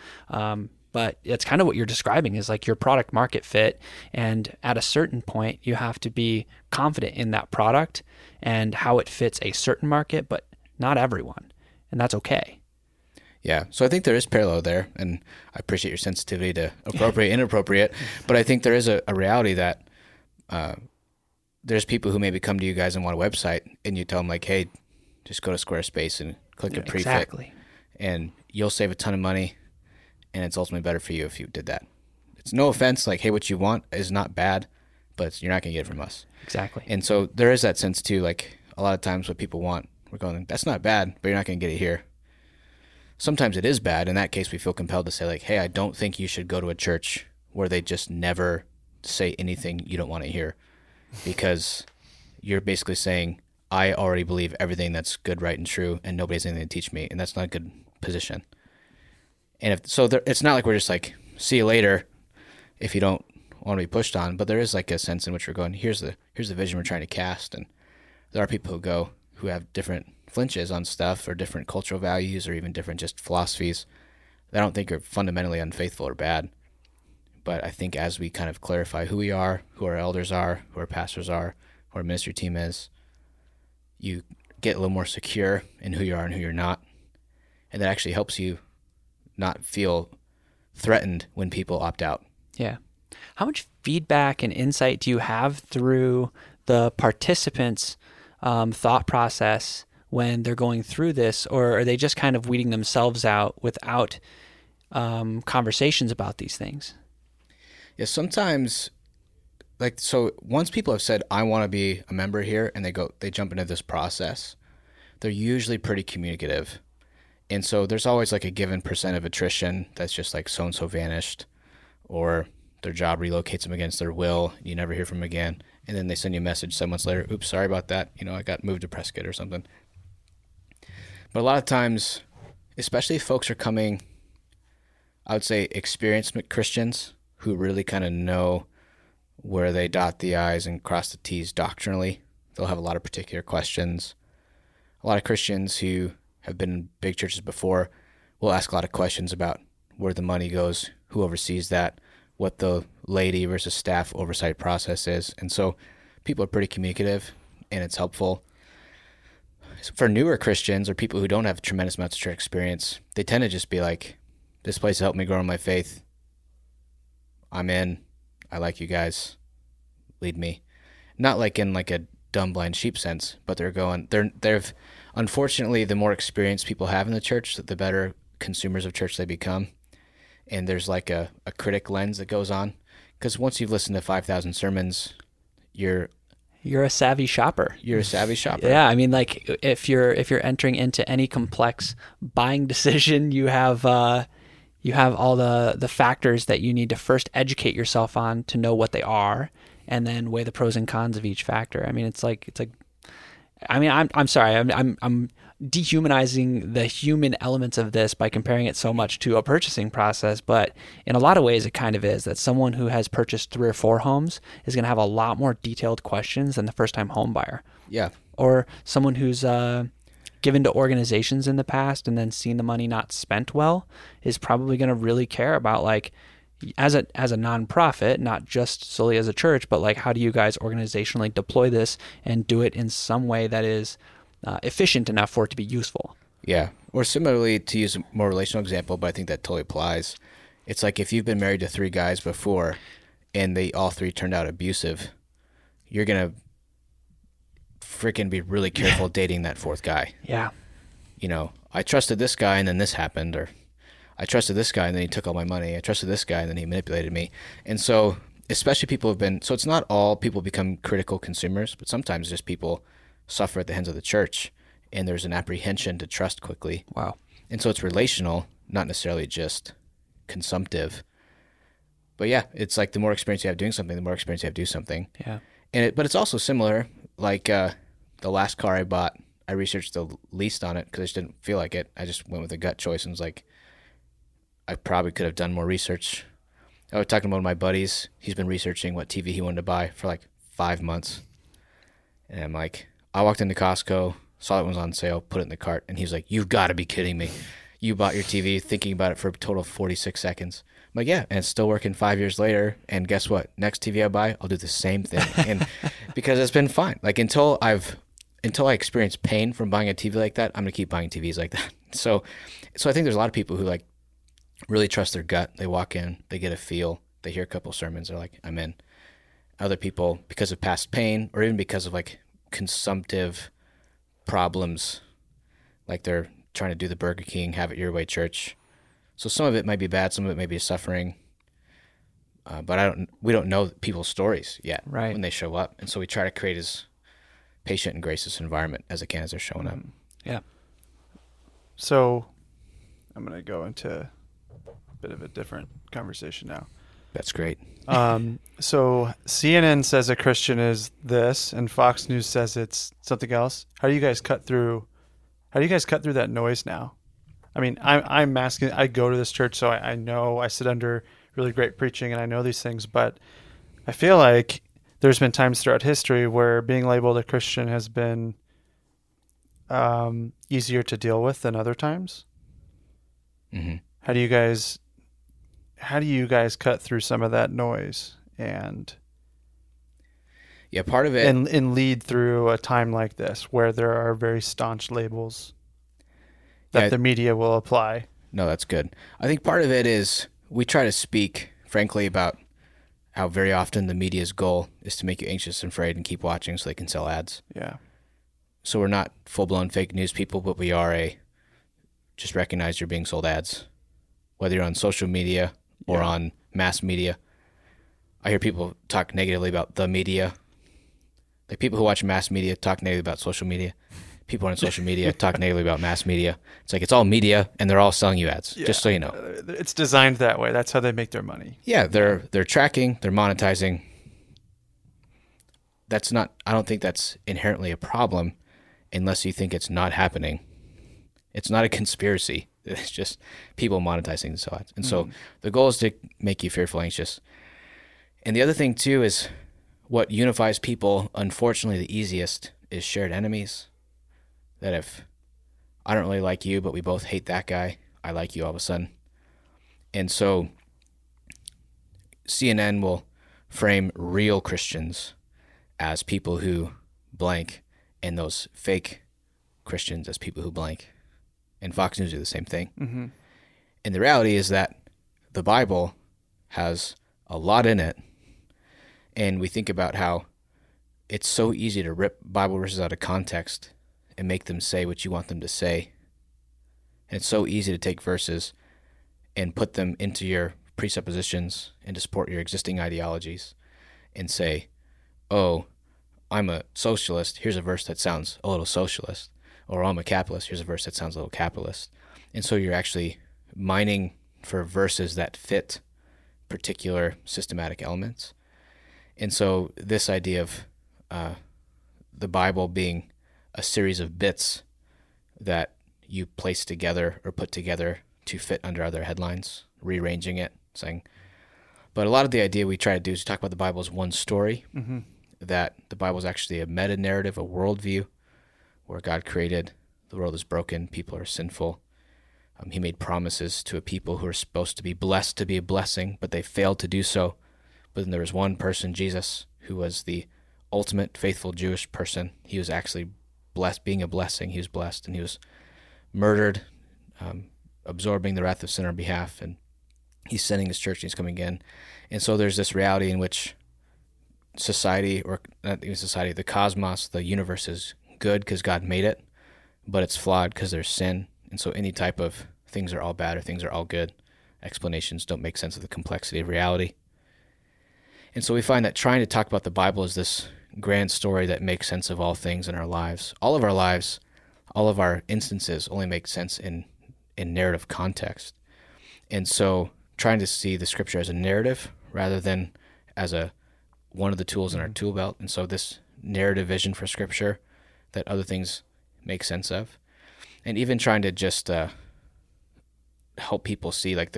But it's kind of what you're describing is like your product market fit. And at a certain point, you have to be confident in that product and how it fits a certain market, but not everyone. And that's okay. Yeah. So I think there is parallel there. And I appreciate your sensitivity to appropriate, inappropriate. But I think there is a reality that there's people who maybe come to you guys and want a website and you tell them like, hey, just go to Squarespace and click a prefix. Exactly. And you'll save a ton of money. And it's ultimately better for you if you did that. It's no offense, like, hey, what you want is not bad, but you're not going to get it from us. Exactly. And so there is that sense too, like a lot of times what people want, we're going, that's not bad, but you're not going to get it here. Sometimes it is bad. In that case, we feel compelled to say like, hey, I don't think you should go to a church where they just never say anything you don't want to hear because you're basically saying, I already believe everything that's good, right, and true, and nobody has anything to teach me, and that's not a good position. And it's not like we're just like, see you later if you don't want to be pushed on, but there is like a sense in which we're going, here's the vision we're trying to cast. And there are people who have different flinches on stuff or different cultural values or even different just philosophies that I don't think are fundamentally unfaithful or bad. But I think as we kind of clarify who we are, who our elders are, who our pastors are, who our ministry team is, you get a little more secure in who you are and who you're not. And that actually helps you not feel threatened when people opt out. Yeah. How much feedback and insight do you have through the participants' thought process when they're going through this, or are they just kind of weeding themselves out without conversations about these things? Yeah, sometimes, like, so once people have said, I want to be a member here, and they jump into this process, they're usually pretty communicative. And so there's always like a given percent of attrition that's just like so-and-so vanished or their job relocates them against their will. You never hear from them again. And then they send you a message 7 months later. Oops, sorry about that. I got moved to Prescott or something. But a lot of times, especially if folks are coming, I would say experienced Christians who really kind of know where they dot the I's and cross the T's doctrinally. They'll have a lot of particular questions. A lot of Christians who have been in big churches before will ask a lot of questions about where the money goes, who oversees that, what the laity versus staff oversight process is. And so people are pretty communicative, and it's helpful. For newer Christians or people who don't have tremendous amounts of church experience, they tend to just be like, this place helped me grow in my faith. I'm in. I like you guys. Lead me. Not like in like a dumb blind sheep sense, but they've unfortunately, the more experience people have in the church, the better consumers of church they become. And there's like a critic lens that goes on. Because once you've listened to 5,000 sermons, You're a savvy shopper. You're a savvy shopper. Yeah, I mean, like if you're entering into any complex buying decision, you have all the factors that you need to first educate yourself on to know what they are, and then weigh the pros and cons of each factor. I mean, it's like, I mean, I'm sorry, I'm dehumanizing the human elements of this by comparing it so much to a purchasing process, but in a lot of ways it kind of is. That someone who has purchased 3 or 4 homes is going to have a lot more detailed questions than the first-time home buyer. Yeah. Or someone who's given to organizations in the past and then seen the money not spent well is probably going to really care about, like, as a nonprofit, not just solely as a church, but like, how do you guys organizationally deploy this and do it in some way that is efficient enough for it to be useful. Yeah. Or similarly, to use a more relational example, but I think that totally applies. It's like if you've been married to 3 guys before and they all 3 turned out abusive, you're going to freaking be really careful dating that 4th guy. Yeah. You know, I trusted this guy and then this happened, or I trusted this guy and then he took all my money. I trusted this guy and then he manipulated me. And so, especially people have been, so it's not all people become critical consumers, but sometimes just people suffer at the hands of the church, and there's an apprehension to trust quickly. Wow. And so it's relational, not necessarily just consumptive. But yeah, it's like the more experience you have doing something, the more experience you have to do something. Yeah. And but it's also similar, like the last car I bought, I researched the lease on it because I just didn't feel like it. I just went with a gut choice and was like, I probably could have done more research. I was talking to one of my buddies. He's been researching what TV he wanted to buy for like 5 months. And I'm like, I walked into Costco, saw it was on sale, put it in the cart, and he was like, you've got to be kidding me. You bought your TV thinking about it for a total of 46 seconds. I'm like, yeah, and it's still working 5 years later, and guess what? Next TV I buy, I'll do the same thing. And because it's been fine. Like until I experience pain from buying a TV like that, I'm going to keep buying TVs like that. So I think there's a lot of people who like really trust their gut. They walk in, they get a feel, they hear a couple sermons, they're like, I'm in. Other people, because of past pain or even because of like consumptive problems, like they're trying to do the Burger King, have it your way church. So some of it might be bad, some of it may be suffering, but we don't know people's stories yet, right, when they show up. And so we try to create as patient and gracious environment as it can as they're showing up. Yeah. So I'm going to go into a bit of a different conversation now. That's great. So CNN says a Christian is this, and Fox News says it's something else. How do you guys cut through that noise now? I mean, I'm asking. I go to this church, so I know I sit under really great preaching, and I know these things. But I feel like there's been times throughout history where being labeled a Christian has been easier to deal with than other times. Mm-hmm. How do you guys cut through some of that noise and part of it and lead through a time like this where there are very staunch labels that the media will apply? No, that's good. I think part of it is we try to speak frankly about how very often the media's goal is to make you anxious and afraid and keep watching so they can sell ads. Yeah. So we're not full-blown fake news people, but we are just recognize you're being sold ads, whether you're on social media or on mass media. I hear people talk negatively about the media. Like people who watch mass media talk negatively about social media. People on social media talk negatively about mass media. It's like it's all media and they're all selling you ads, just so you know. It's designed that way. That's how they make their money. Yeah, they're tracking, they're monetizing. I don't think that's inherently a problem unless you think it's not happening. It's not a conspiracy. It's just people monetizing themselves. And so the goal is to make you fearful, anxious. And the other thing too is what unifies people, unfortunately, the easiest is shared enemies. That if I don't really like you, but we both hate that guy, I like you all of a sudden. And so CNN will frame real Christians as people who blank and those fake Christians as people who blank. And Fox News do the same thing. Mm-hmm. And the reality is that the Bible has a lot in it. And we think about how it's so easy to rip Bible verses out of context and make them say what you want them to say. And it's so easy to take verses and put them into your presuppositions and to support your existing ideologies and say, oh, I'm a socialist, here's a verse that sounds a little socialist. Or I'm a capitalist, here's a verse that sounds a little capitalist. And so you're actually mining for verses that fit particular systematic elements. And so this idea of the Bible being a series of bits that you place together or put together to fit under other headlines, rearranging it, saying, but a lot of the idea we try to do is to talk about the Bible as one story, mm-hmm. that the Bible is actually a meta-narrative, a worldview, where God created, the world is broken, people are sinful. He made promises to a people who are supposed to be blessed to be a blessing, but they failed to do so. But then there was one person, Jesus, who was the ultimate faithful Jewish person. He was actually blessed, being a blessing. He was blessed, and he was murdered, absorbing the wrath of sin on our behalf. And he's sending his church, and he's coming in. And so there's this reality in which society, or not even society, the cosmos, the universe is good because God made it, but it's flawed because there's sin. And so any type of things are all bad or things are all good explanations don't make sense of the complexity of reality. And so we find that trying to talk about the Bible as this grand story that makes sense of all things in our lives, all of our lives, all of our instances only make sense in narrative context. And so trying to see the scripture as a narrative rather than as a one of the tools in our tool belt. And so this narrative vision for scripture that other things make sense of. And even trying to just help people see, like,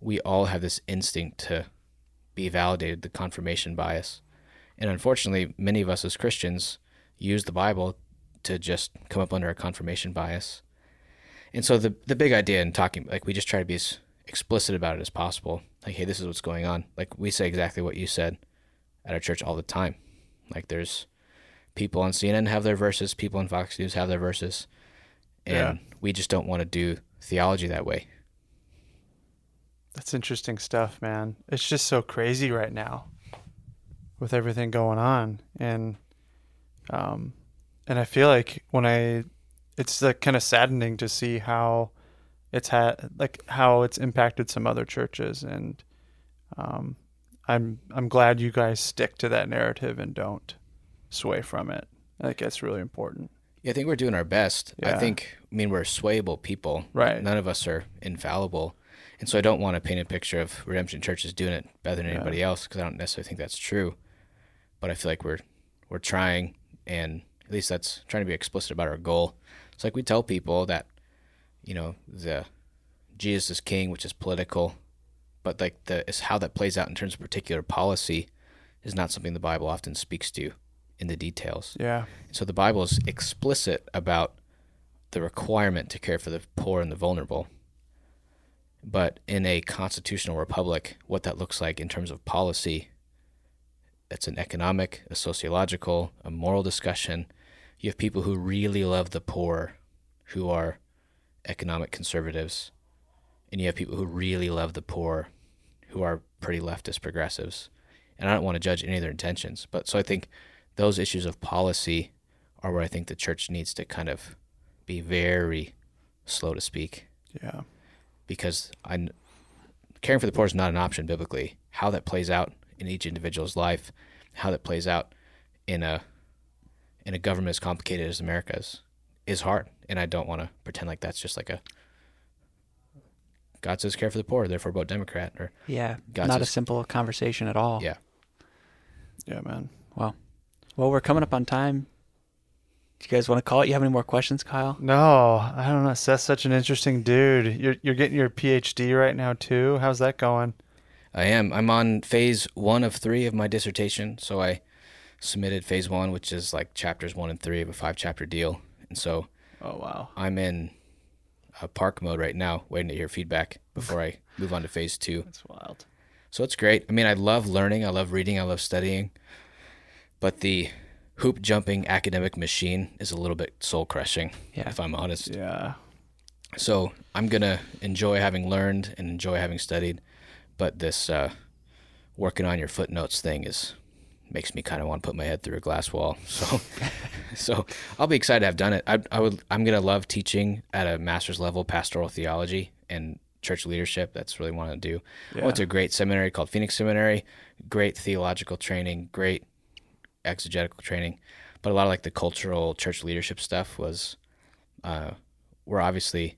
we all have this instinct to be validated, the confirmation bias. And unfortunately, many of us as Christians use the Bible to just come up under a confirmation bias. And so the big idea in talking, like, we just try to be as explicit about it as possible. Like, hey, this is what's going on. Like, we say exactly what you said at our church all the time. Like, there's people on CNN have their verses, people on Fox News have their verses. And we just don't want to do theology that way. That's interesting stuff, man. It's just so crazy right now with everything going on. And I feel like it's like kind of saddening to see how it's impacted some other churches. And I'm glad you guys stick to that narrative and don't sway from it. I think that's really important. Yeah, I think we're doing our best. Yeah. We're swayable people. Right. None of us are infallible. And so I don't want to paint a picture of Redemption Church is doing it better than anybody else, because I don't necessarily think that's true. But I feel like we're trying, and at least that's trying to be explicit about our goal. It's like we tell people that, the Jesus is king, which is political, but like is how that plays out in terms of particular policy is not something the Bible often speaks to in the details. Yeah. So the Bible is explicit about the requirement to care for the poor and the vulnerable. But in a constitutional republic, what that looks like in terms of policy, it's an economic, a sociological, a moral discussion. You have people who really love the poor, who are economic conservatives, and you have people who really love the poor, who are pretty leftist progressives. And I don't want to judge any of their intentions, but so I think those issues of policy are where I think the church needs to kind of be very slow to speak. Yeah. Because caring for the poor is not an option biblically. How that plays out in each individual's life, how that plays out in a government as complicated as America's is hard. And I don't want to pretend like that's just like a God says care for the poor, therefore vote Democrat. Or yeah, God not says, a simple conversation at all. Yeah. Yeah, man. Wow. Well, we're coming up on time. Do you guys want to call it? You have any more questions, Kyle? No, I don't know. Seth's such an interesting dude. You're getting your PhD right now too. How's that going? I am. I'm on phase 1 of 3 of my dissertation. So I submitted phase 1, which is like chapters 1 and 3 of a 5-chapter deal. And so I'm in park mode right now, waiting to hear feedback before I move on to phase 2. That's wild. So it's great. I mean, I love learning. I love reading. I love studying. But the hoop jumping academic machine is a little bit soul crushing, if I'm honest. Yeah. So I'm going to enjoy having learned and enjoy having studied. But this working on your footnotes thing makes me kind of want to put my head through a glass wall. So so I'll be excited to have done it. I'm going to love teaching at a master's level pastoral theology and church leadership. That's really what I want to do. Yeah. I went to a great seminary called Phoenix Seminary, great theological training, great exegetical training, but a lot of like the cultural church leadership stuff was where obviously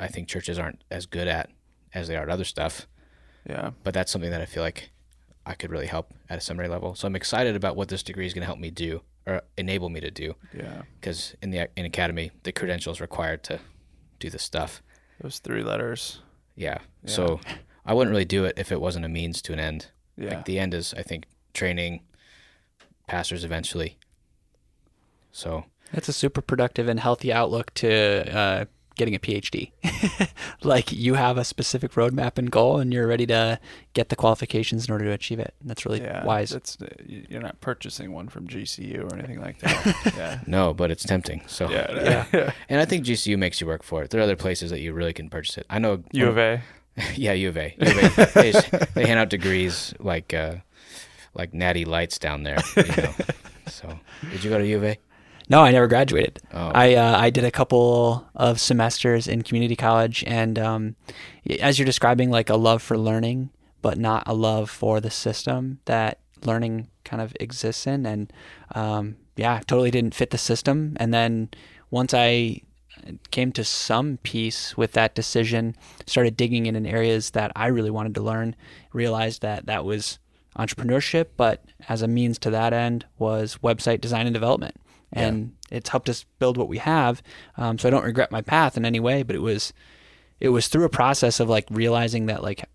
I think churches aren't as good at as they are at other stuff. Yeah. But that's something that I feel like I could really help at a seminary level. So I'm excited about what this degree is going to help me do or enable me to do. Yeah. Because in academy, the credential is required to do this stuff. Those 3 letters. Yeah. So I wouldn't really do it if it wasn't a means to an end. Yeah. Like the end is, I think, training pastors eventually. So that's a super productive and healthy outlook to getting a PhD. Like you have a specific roadmap and goal, and you're ready to get the qualifications in order to achieve it. And that's really wise. You're not purchasing one from GCU or anything like that. Yeah. No, but it's tempting. So yeah. And I think GCU makes you work for it. There are other places that you really can purchase it. I know U of A. Yeah, U of A. They hand out degrees like natty lights down there. You know. So did you go to U of A? No, I never graduated. Oh. I did a couple of semesters in community college, and as you're describing, like a love for learning, but not a love for the system that learning kind of exists in, and totally didn't fit the system. And then once I came to some peace with that decision, started digging in areas that I really wanted to learn, realized that was entrepreneurship, but as a means to that end was website design and development. And it's helped us build what we have. So I don't regret my path in any way, but it was through a process of like realizing that like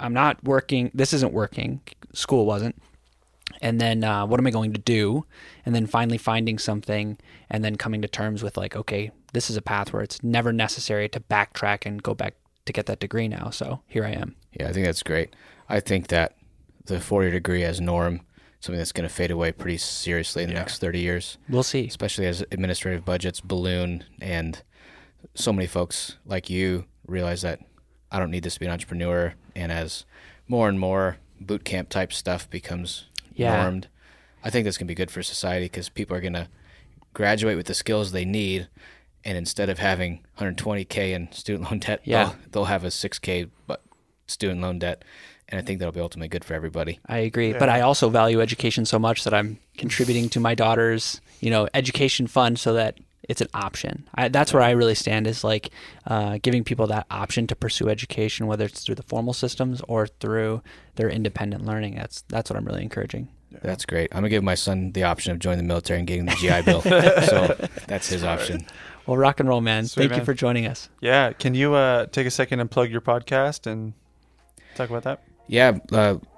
I'm not working, this isn't working, school wasn't. And then what am I going to do? And then finally finding something and then coming to terms with like, okay, this is a path where it's never necessary to backtrack and go back to get that degree now. So here I am. Yeah, I think that's great. I think that the 4-year degree as norm, something that's going to fade away pretty seriously in the next 30 years. We'll see. Especially as administrative budgets balloon and so many folks like you realize that I don't need this to be an entrepreneur. And as more and more boot camp type stuff becomes normed, I think that's going to be good for society because people are going to graduate with the skills they need. And instead of having $120K in student loan debt, they'll have a $6K student loan debt. And I think that'll be ultimately good for everybody. I agree. Yeah. But I also value education so much that I'm contributing to my daughter's, education fund so that it's an option. That's where I really stand is like giving people that option to pursue education, whether it's through the formal systems or through their independent learning. That's what I'm really encouraging. Yeah. That's great. I'm going to give my son the option of joining the military and getting the GI Bill. So that's his option. Well, rock and roll, man. Thank you for joining us. Yeah. Can you take a second and plug your podcast and talk about that? Yeah,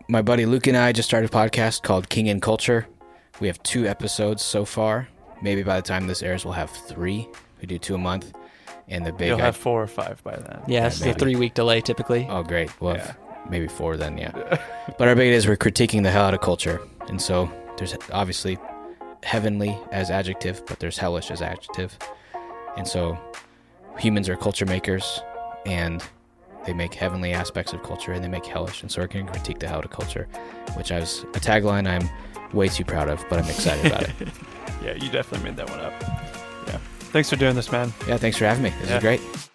my buddy Luke and I just started a podcast called Kingdom and Culture. We have 2 episodes so far. Maybe by the time this airs, we'll have 3. We do 2 a month. And you'll have 4 or 5 by then. Yeah, it's a 3-week delay typically. Oh, great. Well, maybe 4 then, But our big idea is we're critiquing the hell out of culture. And so there's obviously heavenly as adjective, but there's hellish as adjective. And so humans are culture makers, and they make heavenly aspects of culture and they make hellish. And so we're going to critique the hell out of culture, which is a tagline I'm way too proud of, but I'm excited about it. Yeah, you definitely made that one up. Yeah. Thanks for doing this, man. Yeah, thanks for having me. This is great.